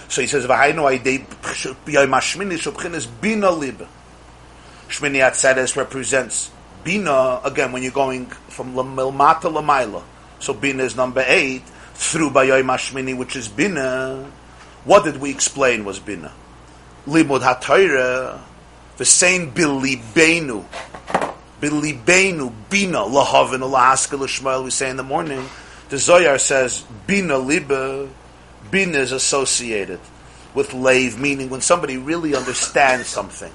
So he says, "V'haynu ha'idei shubchines bina lib." Shmini Atzeres represents bina again when you're going from l'milmata l'mayla. So bina is number eight through b'yom hashmini, which is bina. What did we explain was bina? Limud ha'Torah, v'sein bilibenu, bilibenu bina lahavin l'haskil l'shmael. We say in the morning. The Zoyar says bina liba. Bina is associated with leiv, meaning when somebody really understands something,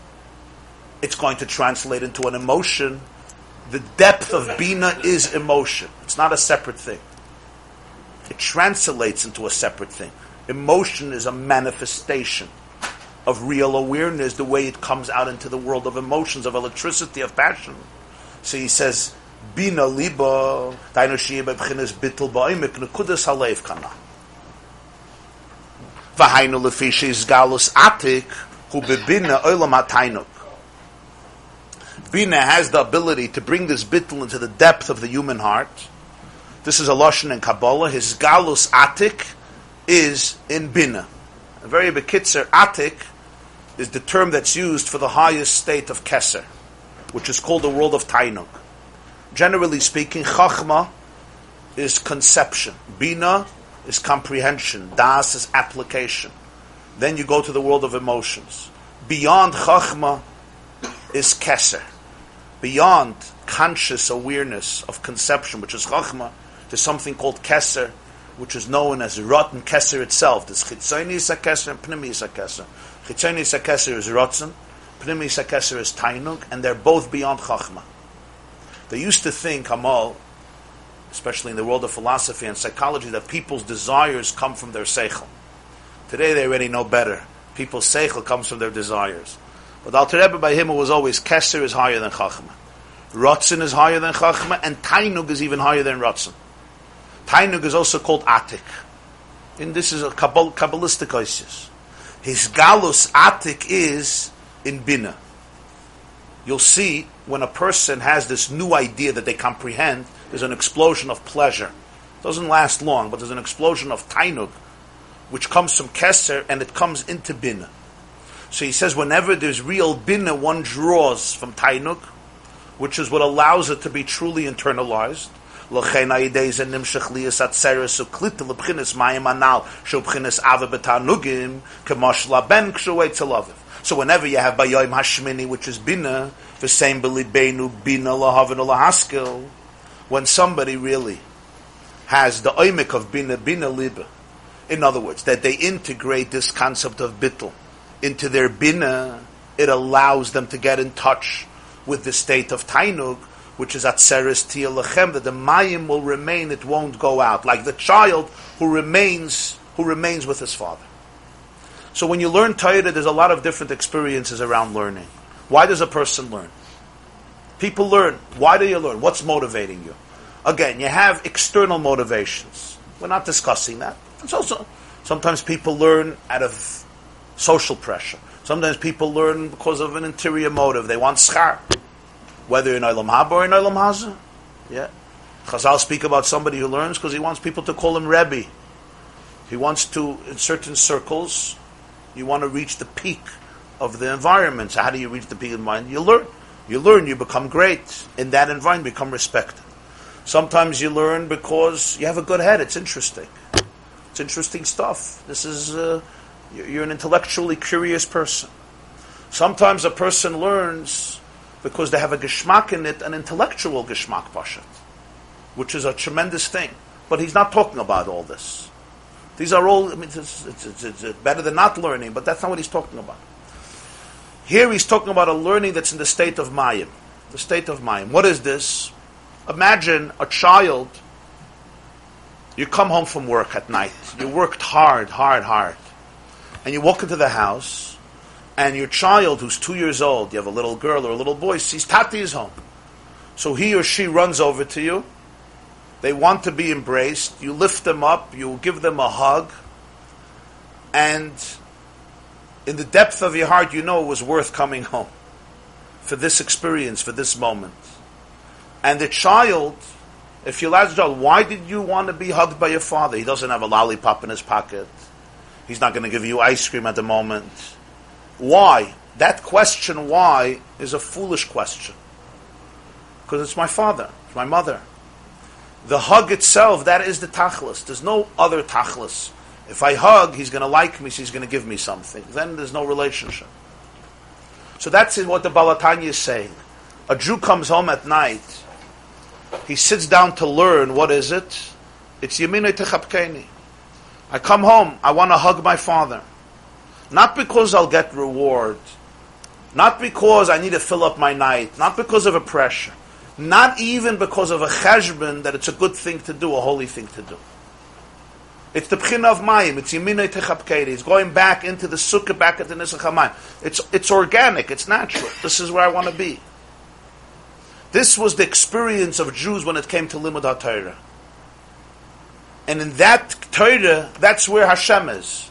it's going to translate into an emotion. The depth of bina is emotion. It's not a separate thing. It translates into a separate thing. Emotion is a manifestation of real awareness, the way it comes out into the world of emotions, of electricity, of passion. So he says, bina liba, dainu sheyeh bebchinas bittul ba'omek nekudas haleiv kana. V'hainu lefishi zgalus atik hu bebina olam hatainuk. Bina has the ability to bring this bittul into the depth of the human heart. This is a lashon in Kabbalah. His galus atik is in bina. A very bekitzer, atik is the term that's used for the highest state of keser, which is called the world of tainuk. Generally speaking, chachma is conception. Bina is comprehension. Das is application. Then you go to the world of emotions. Beyond chachma is keser. Beyond conscious awareness of conception, which is chachma, there's something called keser, which is known as rot and keser itself. There's chitzoni keser and pnimi keser. Chitzoni keser is rotzen, pnimi keser is tainug, and they're both beyond chachma. They used to think, Amal, especially in the world of philosophy and psychology, that people's desires come from their seichel. Today they already know better. People's seichel comes from their desires. But Alter Rebbe by him, it was always, keser is higher than chachma. Ratzin is higher than chachma, and tainug is even higher than ratzin. Tainug is also called atik. And this is a Kabbal- Kabbalistic oasis. His galus atik is in bina. You'll see, when a person has this new idea that they comprehend, there's an explosion of pleasure. It doesn't last long, but there's an explosion of tainug, which comes from keser, and it comes into bina. So he says, whenever there's real bina, one draws from tainug, which is what allows it to be truly internalized. So whenever you have b'yom hashmini, which is bina, v'sein b'libeinu bina lahavin lahaskil, when somebody really has the oimek of bina, bina liba, in other words, that they integrate this concept of bittul into their bina, it allows them to get in touch with the state of tainug, which is atzeres tiyelachem, that the mayim will remain, it won't go out, like the child who remains, who remains with his father. So when you learn Torah, there's a lot of different experiences around learning. Why does a person learn? People learn. Why do you learn? What's motivating you? Again, you have external motivations. We're not discussing that. It's also sometimes people learn out of social pressure. Sometimes people learn because of an interior motive. They want schar, whether in Olam Haba or in Olam Hazeh. Yeah, Chazal speak about somebody who learns because he wants people to call him Rebbe. He wants to, in certain circles, you want to reach the peak of the environment. So how do you reach the peak of the environment? You learn. You learn, you become great. In that environment, you become respected. Sometimes you learn because you have a good head. It's interesting. It's interesting stuff. This is, uh, you're an intellectually curious person. Sometimes a person learns because they have a geschmack in it, an intellectual geschmack pashat, which is a tremendous thing. But he's not talking about all this. These are all, I mean, it's, it's, it's, it's better than not learning, but that's not what he's talking about. Here he's talking about a learning that's in the state of mayim. The state of mayim. What is this? Imagine a child, you come home from work at night. You worked hard, hard, hard. And you walk into the house, and your child who's two years old, you have a little girl or a little boy, sees Tati is home. So he or she runs over to you. They want to be embraced. You lift them up. You give them a hug. And in the depth of your heart, you know it was worth coming home for this experience, for this moment. And the child, if you ask the child, why did you want to be hugged by your father? He doesn't have a lollipop in his pocket. He's not going to give you ice cream at the moment. Why? That question, why, is a foolish question. Because it's my father, it's my mother. The hug itself, that is the tachlis. There's no other tachlis. If I hug, he's going to like me, so he's going to give me something. Then there's no relationship. So that's what the Baal HaTanya is saying. A Jew comes home at night. He sits down to learn. What is it? It's Yeminei Techapkeini. I come home. I want to hug my father. Not because I'll get reward. Not because I need to fill up my night. Not because of a pressure. Not even because of a cheshbon that it's a good thing to do, a holy thing to do. It's the B'china of Mayim. It's Yeminei Techapkeini. It's going back into the Sukkah, back at the Nisach HaMayim. It's, it's organic. It's natural. This is where I want to be. This was the experience of Jews when it came to Limud HaTorah. And in that Torah, that's where Hashem is.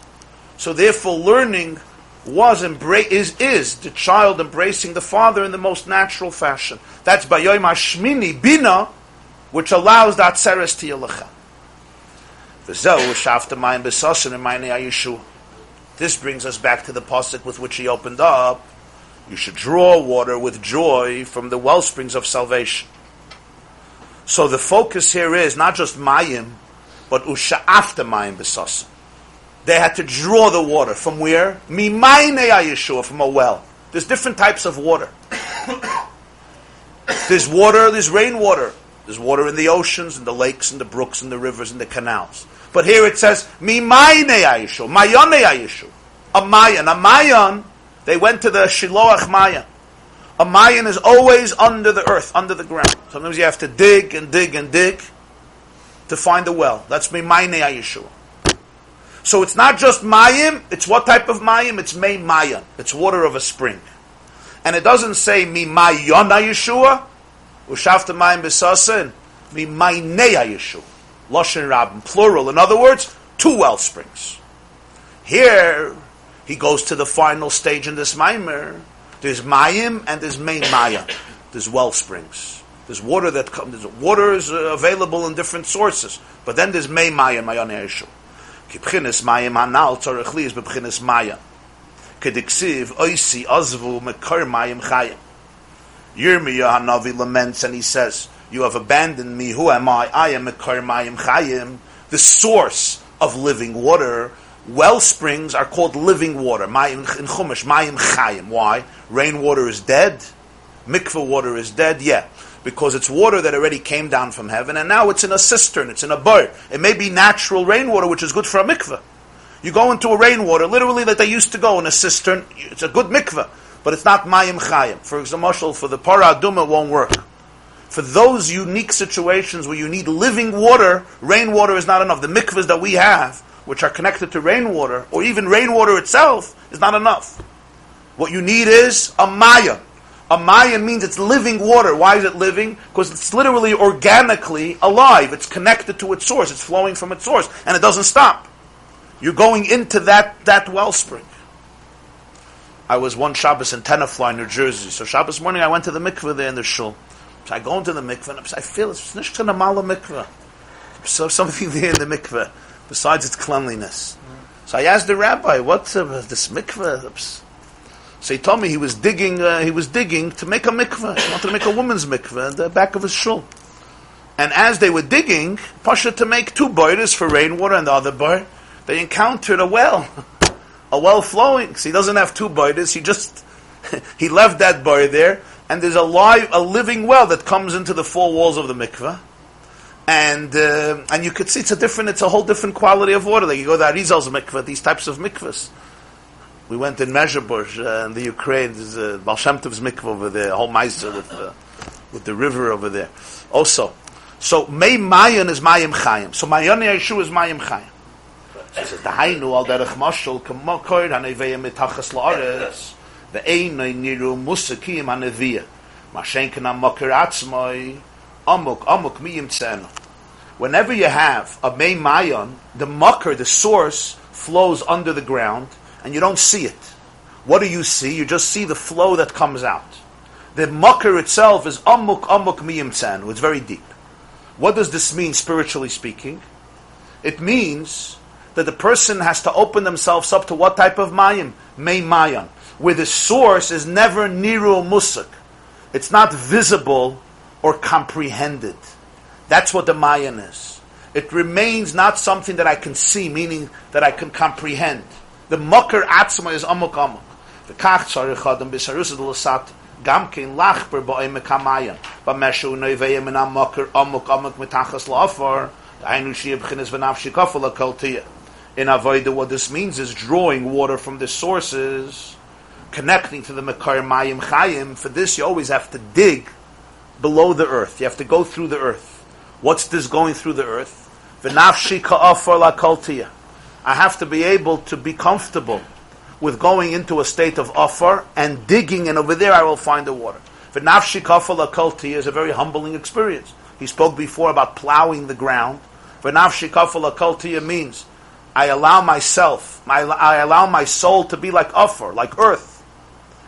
So therefore learning was embra- is, is the child embracing the father in the most natural fashion. That's Bayom HaShmini Bina, which allows the Atzeres Tiyalecha. This brings us back to the pasuk with which he opened up. You should draw water with joy from the wellsprings of salvation. So the focus here is not just mayim, but usha'afta mayim b'sasim. They had to draw the water from where? Mimaynei Yeshua, from a well. There's different types of water. There's water, there's rainwater. There's water in the oceans, and the lakes, and the brooks, and the rivers, and the canals. But here it says, Mimaynei Yeshua, Mayonei Yeshua, a Mayan. A Mayan, they went to the Shiloach Mayan. A Mayan is always under the earth, under the ground. Sometimes you have to dig and dig and dig to find a well. That's Mimaynei Yeshua. So it's not just Mayim, it's what type of Mayim? It's Mei Mayan. It's water of a spring. And it doesn't say Mimayonei Yeshua, Ushafta Mayim B'sasin, Mimaynei Yeshua. Loshen Rabim, plural. In other words, two well springs. Here, he goes to the final stage in this Maimer. There's Mayim and there's Mei Mayan. There's well springs. There's water that comes. There's water is uh, available in different sources. But then there's Mei Mayan, Mayonei Yeshua. Ki b'chinas Mayim hanal tzarich li is b'chinas Mayan. Kediksiv oisi azvu mekar Mayim chayim. Yirmiyah Hanavi laments and he says, you have abandoned me, who am I? I am Mekar Mayim Chayim, the source of living water. Well springs are called living water. Mayim in Chumash, Mayim Chayim. Why? Rainwater is dead, mikveh water is dead, yeah. Because it's water that already came down from heaven and now it's in a cistern, it's in a bar. It may be natural rainwater, which is good for a mikveh. You go into a rainwater, literally that they used to go in a cistern, it's a good mikveh. But it's not Mayim Chayim. For example, for the Parah Aduma, it won't work. For those unique situations where you need living water, rainwater is not enough. The mikvahs that we have, which are connected to rainwater, or even rainwater itself, is not enough. What you need is a Mayim. A Mayim means it's living water. Why is it living? Because it's literally organically alive. It's connected to its source. It's flowing from its source. And it doesn't stop. You're going into that, that wellspring. I was one Shabbos in Tenafly, New Jersey. So Shabbos morning, I went to the mikveh there in the shul. So I go into the mikveh, and I feel it's nishkan amala mikveh. So something there in the mikveh, besides its cleanliness. So I asked the rabbi, what's uh, this mikveh? So he told me he was digging, uh, he was digging to make a mikveh. He wanted to make a woman's mikveh in the back of his shul. And as they were digging, Pasha to make two boilers for rainwater and the other boiler, they encountered a well. A well flowing. So he doesn't have two boilers. He just, he left that boiler there. And there's a live, a living well that comes into the four walls of the mikveh. And uh, and you could see it's a different, it's a whole different quality of water. Like you go to Arizal's mikveh, these types of mikvehs. We went in Mezheborz uh, in the Ukraine. There's uh, Baal Shem Tov's mikveh over there, a whole meiser with, uh, with the river over there. Also, so May Mayan is Mayim Chayim. So Mayan Yeshu is Mayim Chayim. She says, "Dahainu al derech mashal k'mokoyd hanevei mitachas la'aretz ve'einay niru musakim hanevia mashenken amokir atzmai amok amok miyim tzeno." Whenever you have a mei mayon, the mocker, the source, flows under the ground, and you don't see it. What do you see? You just see the flow that comes out. The mocker itself is amok amok miyim tzeno. It's very deep. What does this mean, spiritually speaking? It means that the person has to open themselves up to what type of mayim? May mayan. Where the source is never niru musuk. It's not visible or comprehended. That's what the mayan is. It remains not something that I can see, meaning that I can comprehend. The mokar atzma is amuk amuk. V'kach tzarich adam b'sarusad l'sat gamkein lachber ba'im mekamayim. Ba'meshu neiveyim enam mokar amuk amuk mitachas la'afar. Da'aynu shiyab chines v'naf shikafal ha'kaltiyah. In Avodah, what this means is drawing water from the sources, connecting to the Mekar Mayim Chayim. For this, you always have to dig below the earth. You have to go through the earth. What's this going through the earth? V'nafshi ka'afar la'kaltiyah. I have to be able to be comfortable with going into a state of afar and digging, and over there I will find the water. V'nafshi ka'afar la'kaltiyah is a very humbling experience. He spoke before about plowing the ground. V'nafshi ka'afar la'kaltiyah means I allow myself, my, I allow my soul to be like Afar, like earth.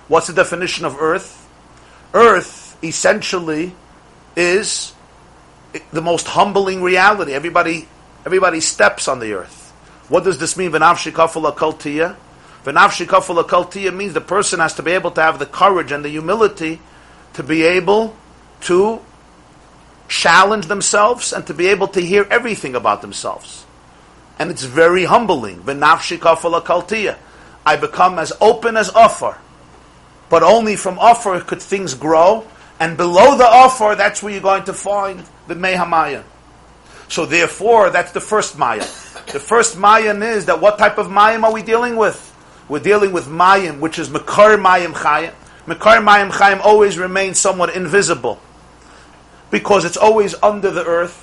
What's the definition of earth? Earth, essentially, is the most humbling reality. Everybody everybody steps on the earth. What does this mean? V'nafshi ka'afar la'kaltiyah? V'nafshi ka'afar la'kaltiyah means the person has to be able to have the courage and the humility to be able to challenge themselves and to be able to hear everything about themselves. And it's very humbling. V'nafshi ka'afar la'kaltiyah. I become as open as Afar. But only from Afar could things grow. And below the Afar, that's where you're going to find the Mei HaMayan. So therefore, that's the first Mayan. The first Mayan is that what type of Mayan are we dealing with? We're dealing with Mayan, which is Mekar Mayim Chayim. Mekar Mayim Chayim always remains somewhat invisible. Because it's always under the earth.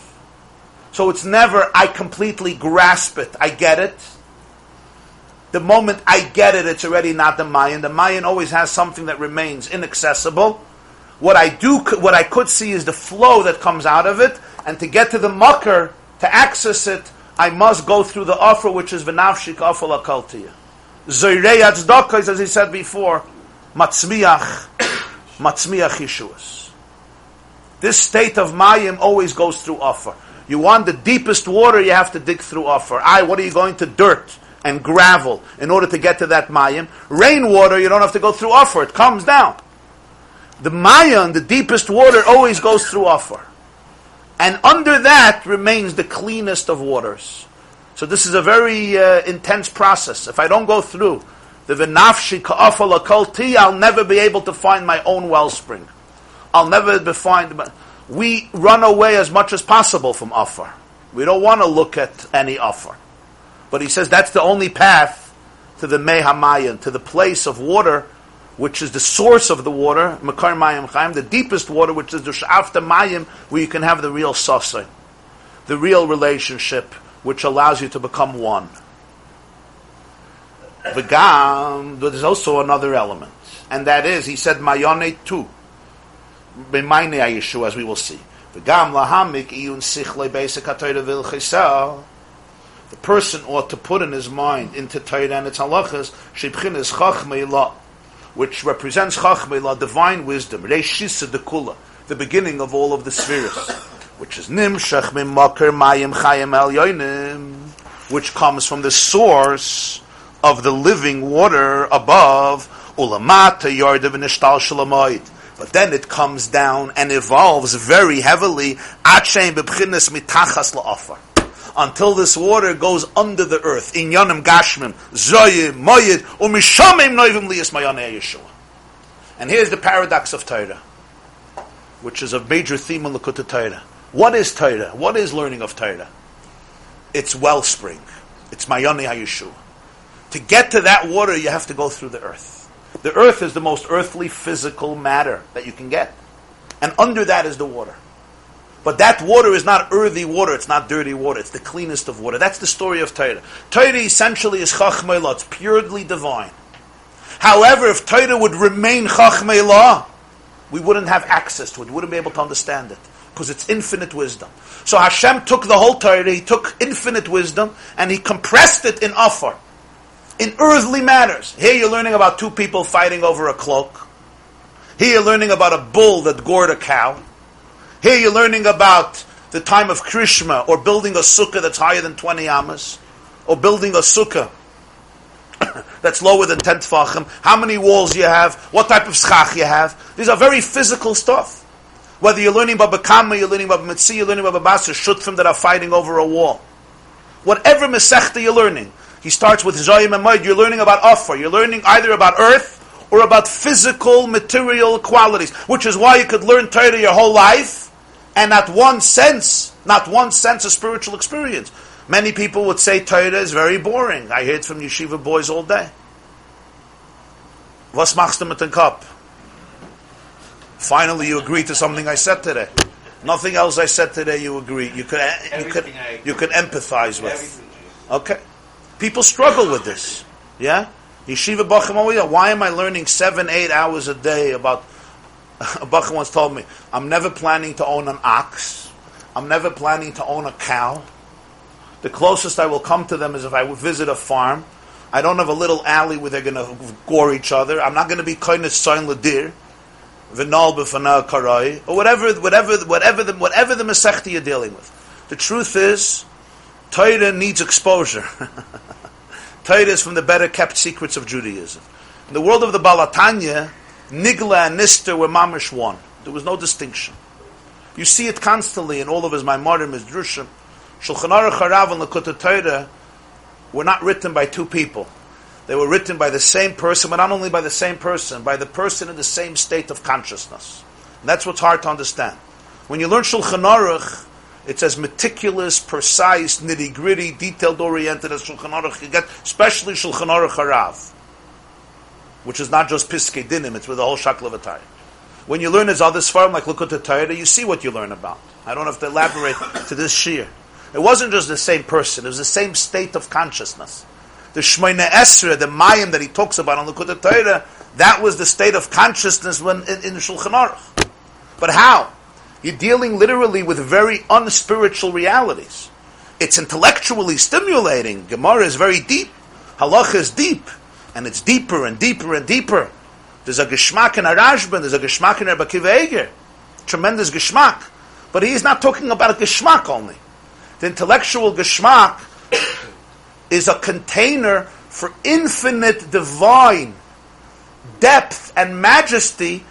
So it's never, I completely grasp it, I get it. The moment I get it, it's already not the Mayan. The Mayan always has something that remains inaccessible. What I do, what I could see is the flow that comes out of it, and to get to the Makar, to access it, I must go through the offer, which is V'nafshi ka'afar la'kaltiyah. Zoirei Tzedakah is, as he said before, Matzmiach, Matzmiach Yeshuas. This state of Mayim always goes through offer. You want the deepest water, you have to dig through Afar. Aye, what are you going to dirt and gravel in order to get to that Mayim? Rainwater, you don't have to go through Afar. It comes down. The Mayim, the deepest water, always goes through Afar. And under that remains the cleanest of waters. So this is a very uh, intense process. If I don't go through the V'nafshi ka'afar la'kaltiyah, I'll never be able to find my own wellspring. I'll never be find... We run away as much as possible from Afar. We don't want to look at any Afar. But he says that's the only path to the Mei HaMayan, to the place of water, which is the source of the water, Mekar Mayim Chayim, the deepest water, which is the Sh'afta Mayim, where you can have the real sasai, the real relationship, which allows you to become one. V'gam, there's also another element. And that is, he said, Mayone too. As we will see, the person ought to put in his mind into Torah and its halachas which represents Chachmela, divine wisdom, Reishis Dekula, the beginning of all of the spheres, which is Nim Shachmim Makar Mayim Chayim El Yoinim, which comes from the source of the living water above, Ulamata Yardiv Nishtal Shalamayit. But then it comes down and evolves very heavily, Achein Bebchines Mitachas La'afar, until this water goes under the earth. Inyanim Gashmim, Zoyim, Moyid, Umishamim Noivim Liyas Mayanei Yeshua. And here's the paradox of Torah, which is a major theme in Likutei Torah. What is Torah? What is learning of Torah? It's wellspring. It's Mayanei HaYeshua. To get to that water, you have to go through the earth. The earth is the most earthly physical matter that you can get. And under that is the water. But that water is not earthy water, it's not dirty water, it's the cleanest of water. That's the story of Torah. Torah essentially is Chachmei Lah, it's purely divine. However, if Torah would remain Chachmei Lah, we wouldn't have access to it, we wouldn't be able to understand it, because it's infinite wisdom. So Hashem took the whole Torah, He took infinite wisdom, and He compressed it in Afar, in earthly matters. Here you're learning about two people fighting over a cloak. Here you're learning about a bull that gored a cow. Here you're learning about the time of Krishna, or building a sukkah that's higher than twenty amas, or building a sukkah that's lower than ten tefachim, how many walls you have, what type of schach you have. These are very physical stuff. Whether you're learning about Bekama, you're learning about Mitzi, you're learning about Basra, Shutfim that are fighting over a wall. Whatever Mesechta you're learning, he starts with Zoyim and Moed. You're learning about Afar. You're learning either about earth or about physical, material qualities, which is why you could learn Torah your whole life and not one sense, not one sense of spiritual experience. Many people would say Torah is very boring. I hear it from yeshiva boys all day. Was machst du mit dem Kopf? Finally, you agree to something I said today. Nothing else I said today you agree. You could, you could, you could empathize with. Okay. People struggle with this, yeah? Yeshiva Bachim, oh, why am I learning seven, eight hours a day about... A Bachim once told me, I'm never planning to own an ox. I'm never planning to own a cow. The closest I will come to them is if I visit a farm. I don't have a little alley where they're going to gore each other. I'm not going to be kind of soin l'dir, v'nal b'fana karai, or whatever, whatever, whatever the, whatever the mesechta you're dealing with. The truth is, Torah needs exposure. Torah is from the better kept secrets of Judaism. In the world of the Baal HaTanya, Nigla and Nister were mamish one. There was no distinction. You see it constantly in all of his Maimarim, his Drushim. Shulchan Aruch Harav and Likutei Torah were not written by two people. They were written by the same person, but not only by the same person, by the person in the same state of consciousness. And that's what's hard to understand. When you learn Shulchan Aruch, it's as meticulous, precise, nitty-gritty, detailed-oriented as Shulchan Aruch you get, especially Shulchan Aruch Harav, which is not just Piskei Dinim, it's with the whole Shakla V'Tayr. When you learn his other Sfarim, like Likutei Torah, you see what you learn about. I don't have to elaborate to this shiur. It wasn't just the same person, it was the same state of consciousness. The Shmoneh Esrei, the Mayim that he talks about on Likutei Torah, that was the state of consciousness when in, in Shulchan Aruch. But how? You're dealing literally with very unspiritual realities. It's intellectually stimulating. Gemara is very deep. Halacha is deep. And it's deeper and deeper and deeper. There's a geshmak in Harashban. There's a geshmak in Rebbe Akiva Eiger. Tremendous geshmak. But he's not talking about a geshmak only. The intellectual geshmak is a container for infinite divine depth and majesty,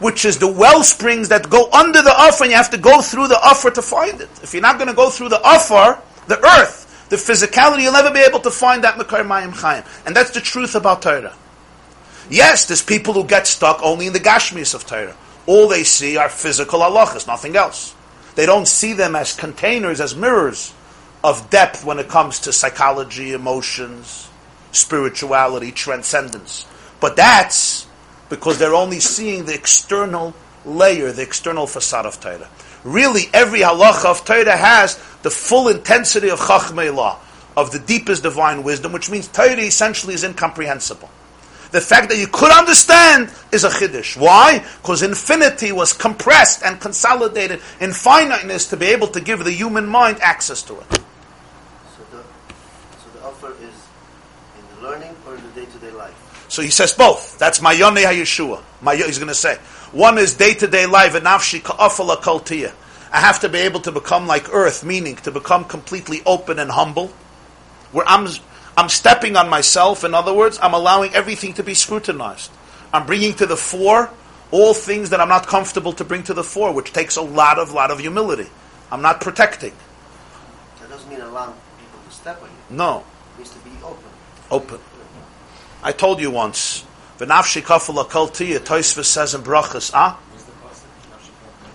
which is the well springs that go under the Afar, and you have to go through the Afar to find it. If you're not going to go through the Afar, the earth, the physicality, you'll never be able to find that Makar Mayim Chaim. And that's the truth about Torah. Yes, there's people who get stuck only in the Gashmis of Torah. All they see are physical halachas, nothing else. They don't see them as containers, as mirrors of depth when it comes to psychology, emotions, spirituality, transcendence. But that's because they're only seeing the external layer, the external facade of Torah. Really, every halacha of Torah has the full intensity of Chachmei Lah, of the deepest divine wisdom, which means Torah essentially is incomprehensible. The fact that you could understand is a chiddush. Why? Because infinity was compressed and consolidated in finiteness to be able to give the human mind access to it. So the, so the offer is in the learning or in the day-to-day life? So he says both. That's Mayonei HaYeshua. He's going to say, one is day-to-day life, and nafshi ka'afala kaltiyah. I have to be able to become like earth, meaning to become completely open and humble, where I'm I'm stepping on myself. In other words, I'm allowing everything to be scrutinized. I'm bringing to the fore all things that I'm not comfortable to bring to the fore, which takes a lot of lot of humility. I'm not protecting. That doesn't mean allowing people to step on you. No. It means to be open. Open. I told you once, V'nafshi kafel akaltiyah, Tosfos says in Brachas, ah?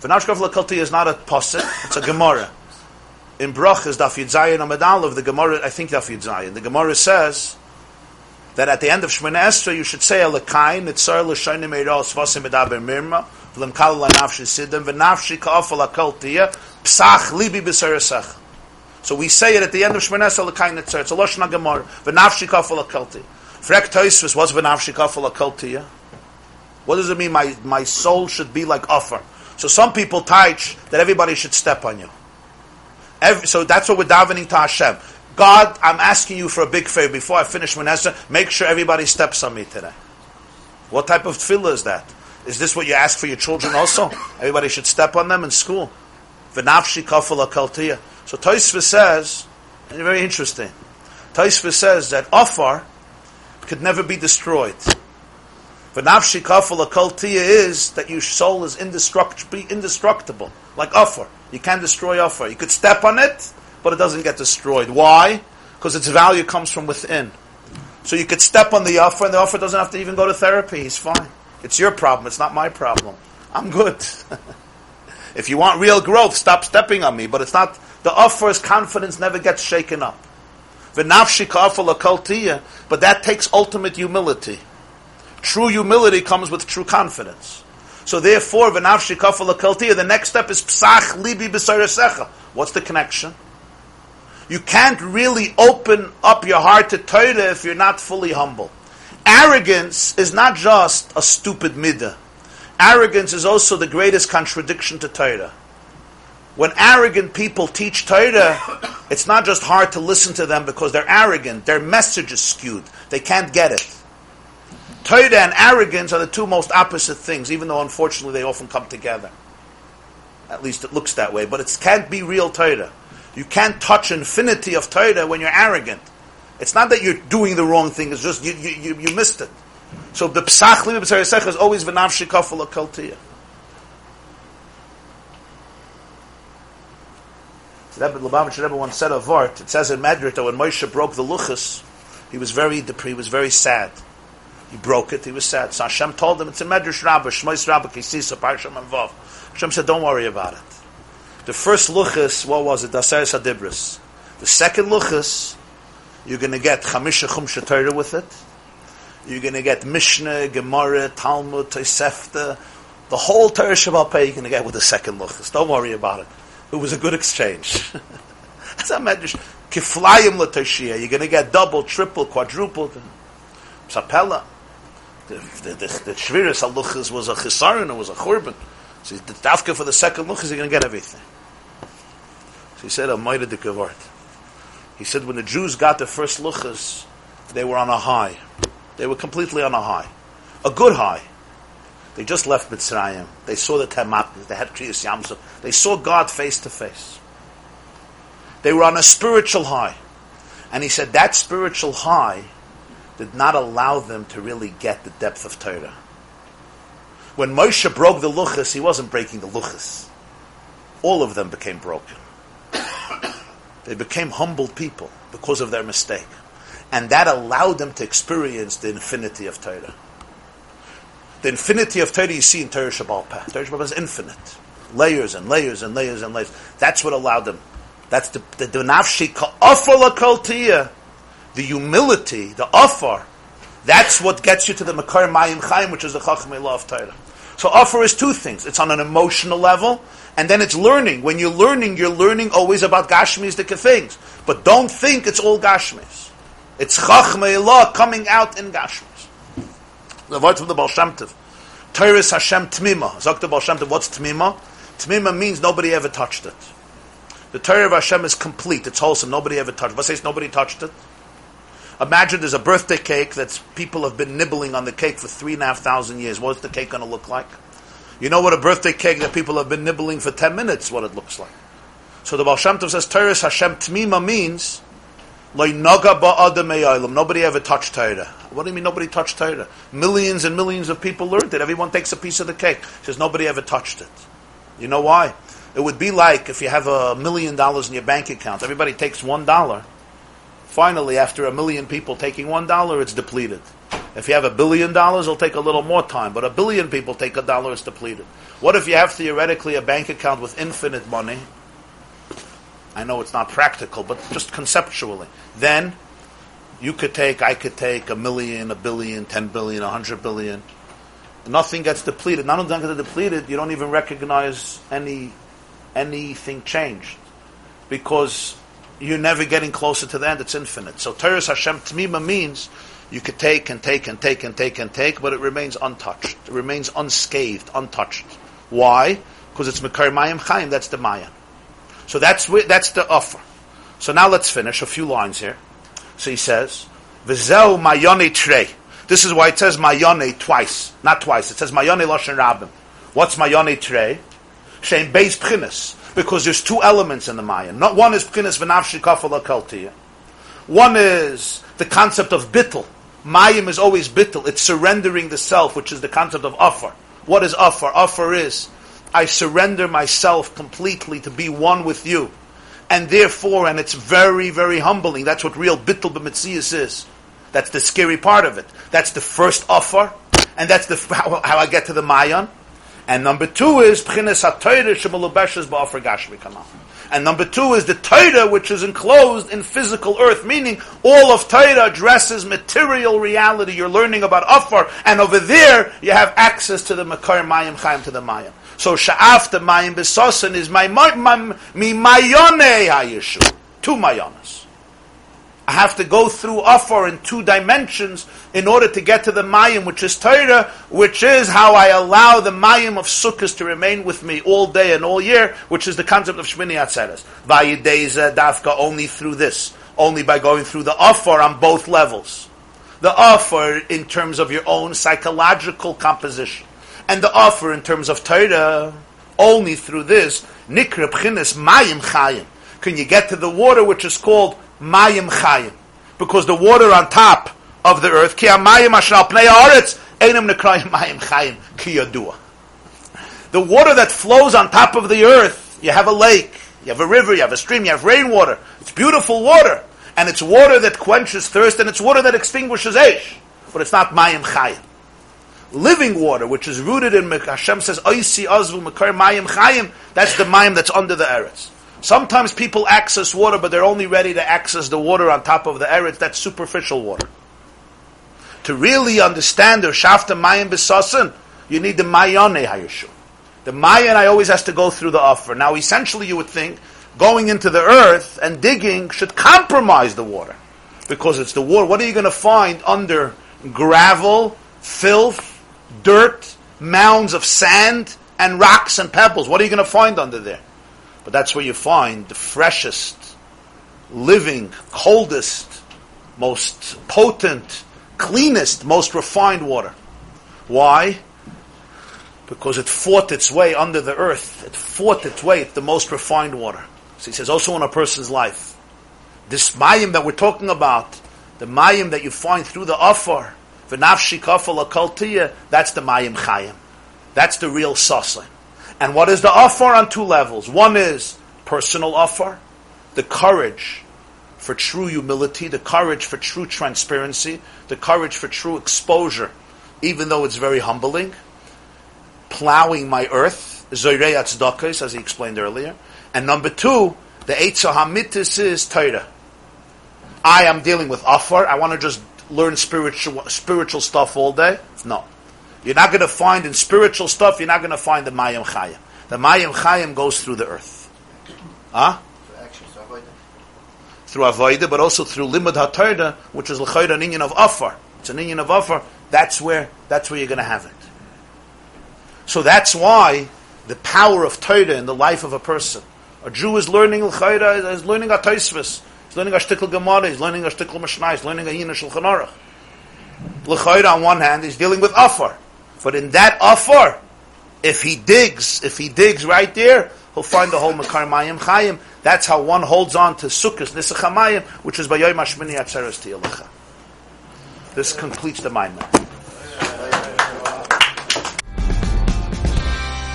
V'nafshi kafel akaltiyah is not a pasuk, it's a Gemara. In Brachas, Daf Yud Zayin Amud Aleph, the Gemara, I think Daf Yud Zayin, the Gemara says that at the end of Shemoneh Esrei, you should say, Elakayin, Nitzar l'shayne meiros, v'asim medaber mirma, v'lemkal l'nafshi sidem, v'nafshi kafel akaltiyah, psach libi b'seresach. So we say it at the end of Shemoneh Esrei, Elakayin, Nitzar. It's a Lashon HaGemara, V'nafshi kafel akaltiyah. Frek Tosfos, what's v'nafshi kafel akaltiyah? What does it mean? My my soul should be like offer. So some people teach that everybody should step on you. Every, so that's what we're davening to Hashem. God, I'm asking you for a big favor. Before I finish Manasseh, make sure everybody steps on me today. What type of tefillah is that? Is this what you ask for your children also? Everybody should step on them in school. V'nafshi kafel akaltiyah. So Tosfos says, and very interesting, Tosfos says that offer could never be destroyed. V'nafshi kafel akaltiyah is that your soul is indestructible, indestructible, like offer. You can't destroy offer. You could step on it, but it doesn't get destroyed. Why? Because its value comes from within. So you could step on the offer, and the offer doesn't have to even go to therapy. He's fine. It's your problem. It's not my problem. I'm good. If you want real growth, stop stepping on me. But it's not, the offer's confidence never gets shaken up. V'nafshi kafel akaltiyah, but that takes ultimate humility. True humility comes with true confidence. So therefore, v'nafshi kafel akaltiyah, the next step is psach libi b'seiresecha. What's the connection? You can't really open up your heart to Torah if you're not fully humble. Arrogance is not just a stupid midah. Arrogance is also the greatest contradiction to Torah. When arrogant people teach Torah, it's not just hard to listen to them because they're arrogant. Their message is skewed. They can't get it. Torah and arrogance are the two most opposite things, even though unfortunately they often come together. At least it looks that way. But it can't be real Torah. You can't touch infinity of Torah when you're arrogant. It's not that you're doing the wrong thing. It's just you you, you missed it. So the psach libi b'seiresecha is always v'nafshi kafel akaltiyah. The Lubavitcher Rebbe once said a vort. It says in Medrash that when Moshe broke the luchos, he was very depre- he was very sad. He broke it. He was sad. So Hashem told him, it's in Medrash Rabbah, Shmois Rabbah, Kisisa, Parsham and Vav. Hashem said, don't worry about it. The first luchos, what was it? Daseres Hadibros. The second luchos, you're going to get Chamisha Chumsha Torah with it. You're going to get Mishnah, Gemara, Talmud, Tosefta. The whole Torah Shabbal Peh you're going to get with the second luchos. Don't worry about it. It was a good exchange. That's a medrash. Kiflayim l'toshia. You're going to get double, triple, quadruple. Sapella. The shviras haluchas was a chisaron. It was a churban. So the dafka for the second luchas, you're going to get everything. So he said, Amayda de Gavart. He said, when the Jews got the first luchas, they were on a high. They were completely on a high. A good high. They just left Mitzrayim. They saw the Tamat. They had Kriyas Yamsuf. They saw God face to face. They were on a spiritual high. And he said that spiritual high did not allow them to really get the depth of Torah. When Moshe broke the luchos, he wasn't breaking the luchos. All of them became broken. They became humbled people because of their mistake. And that allowed them to experience the infinity of Torah. The infinity of Torah you see in Torah Shabbal Peh. Torah Shabbal Peh is infinite. Layers and layers and layers and layers. That's what allowed them. That's the nafshi ka'afal akaltiyah. The humility, the offer. That's what gets you to the Makar Mayim Chaim, which is the Chachmei Law of Torah. So offer is two things. It's on an emotional level, and then it's learning. When you're learning, you're learning always about Gashmistic things. But don't think it's all Gashmis. It's Chachmei Law coming out in Gashmis. The words of the Baal Shem Tov. Torah is Hashem Tmima. Zok the Baal Shem Tov, what's Tmima? Tmima means nobody ever touched it. The Torah of Hashem is complete. It's wholesome. Nobody ever touched it. What says nobody touched it? Imagine there's a birthday cake that people have been nibbling on the cake for three and a half thousand years. What's the cake going to look like? You know what a birthday cake that people have been nibbling for ten minutes, what it looks like. So the Baal Shem Tov says, Torah Hashem Tmima means, nobody ever touched Torah. What do you mean nobody touched Torah? Millions and millions of people learned it. Everyone takes a piece of the cake. He says, nobody ever touched it. You know why? It would be like if you have a million dollars in your bank account. Everybody takes one dollar. Finally, after a million people taking one dollar, it's depleted. If you have a billion dollars, it'll take a little more time. But a billion people take a dollar, it's depleted. What if you have theoretically a bank account with infinite money? I know it's not practical, but just conceptually. Then, you could take, I could take a million, a billion, ten billion, a hundred billion. Nothing gets depleted. Not only does it get depleted, you don't even recognize any anything changed. Because you're never getting closer to the end. It's infinite. So Torah Hashem Tmima means you could take and take and take and take and take, but it remains untouched. It remains unscathed, untouched. Why? Because it's Mekar Mayim Chaim. That's the Mayan. So that's where, that's the offer. So now let's finish a few lines here. So he says, "V'zeu mayonei trei." This is why it says mayonei twice, not twice. It says mayonei loshen rabim. What's mayonei trei? Shein beis p'chinas, because there's two elements in the Mayan. Not one is p'chinas v'nafshi kafel akeltiya. One is the concept of bittul. Mayim is always bittul. It's surrendering the self, which is the concept of offer. What is offer? Offer is I surrender myself completely to be one with you. And therefore, and it's very, very humbling. That's what real bittul b'metzias is. That's the scary part of it. That's the first offer. And that's the how, how I get to the Mayan. And number two is p'chinas ha-Torah shemelubeshes ba'ofer gashmi kanal. And number two is the Torah which is enclosed in physical earth, meaning all of Torah addresses material reality. You're learning about offer, and over there you have access to the Mekar Mayim Chaim, to the Mayan. So sha'afta mayim b'sosin is my mi mayonei hayeshu. Two mayonas. I have to go through offer in two dimensions in order to get to the mayim, which is Torah, which is how I allow the mayim of sukkahs to remain with me all day and all year, which is the concept of Shmini Atzeres. Vayideza dafka, only through this, only by going through the offer on both levels. The offer in terms of your own psychological composition. And the offer in terms of Torah, only through this, Nikra B'chinas Mayim Chayim, can you get to the water which is called Mayim Chayim. Because the water on top of the earth, Ki HaMayim Asher Al Pnei Ha'aretz, Einam Nikrayim Mayim Chayim, Ki Yadua. The water that flows on top of the earth, you have a lake, you have a river, you have a stream, you have rainwater. It's beautiful water. And it's water that quenches thirst, and it's water that extinguishes ash. But it's not Mayim Chayim. Living water, which is rooted in Hashem says, Oisi Azvu Mekar Mayim Chayim, that's the Mayim that's under the Eretz. Sometimes people access water, but they're only ready to access the water on top of the Eretz, that's superficial water. To really understand the Shafta Mayim B'Sasin, you need the Mayonei Hayeshu. The Mayan I always has to go through the offer. Now essentially you would think, going into the earth and digging should compromise the water. Because it's the water. What are you going to find under gravel, filth, dirt, mounds of sand, and rocks and pebbles? What are you going to find under there? But that's where you find the freshest, living, coldest, most potent, cleanest, most refined water. Why? Because it fought its way under the earth. It fought its way. It's the most refined water. So he says also in a person's life, this mayim that we're talking about, the mayim that you find through the afar, V'nafshi kafel akaltiya, that's the mayim chayim. That's the real sasin. And what is the offer on two levels? One is personal offer, the courage for true humility, the courage for true transparency, the courage for true exposure, even though it's very humbling. Plowing my earth, Zorei Tzedakos, as he explained earlier. And number two, the Eitzah Hamitis is Torah. I am dealing with offer. I want to just learn spiritual spiritual stuff all day? No. You're not going to find in spiritual stuff, you're not going to find the Mayim Chayim. The Mayim Chayim goes through the earth. Huh? Through action, through Avodah. Through Avodah, but also through Limud HaTorah, which is L'chayda, an inyan of Afar. It's an inyan of Afar. That's where, that's where you're going to have it. So that's why the power of Torah in the life of a person. A Jew is learning L'chayda, is learning HaTosfos. He's learning a shtickle Gemara, he's learning a shtickle Mishnah, he's learning a Hina Shulchan Aruch. L'chayra on one hand, he's dealing with Afar. But in that Afar, if he digs, if he digs right there, he'll find the whole Makar Mayim Chayim. That's how one holds on to Sukkos Nisach HaMayim, which is by Yom HaShmini Atzeres Ti'elecha. This completes the mind map.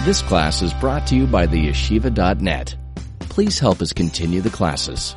This class is brought to you by the yeshiva dot net. Please help us continue the classes.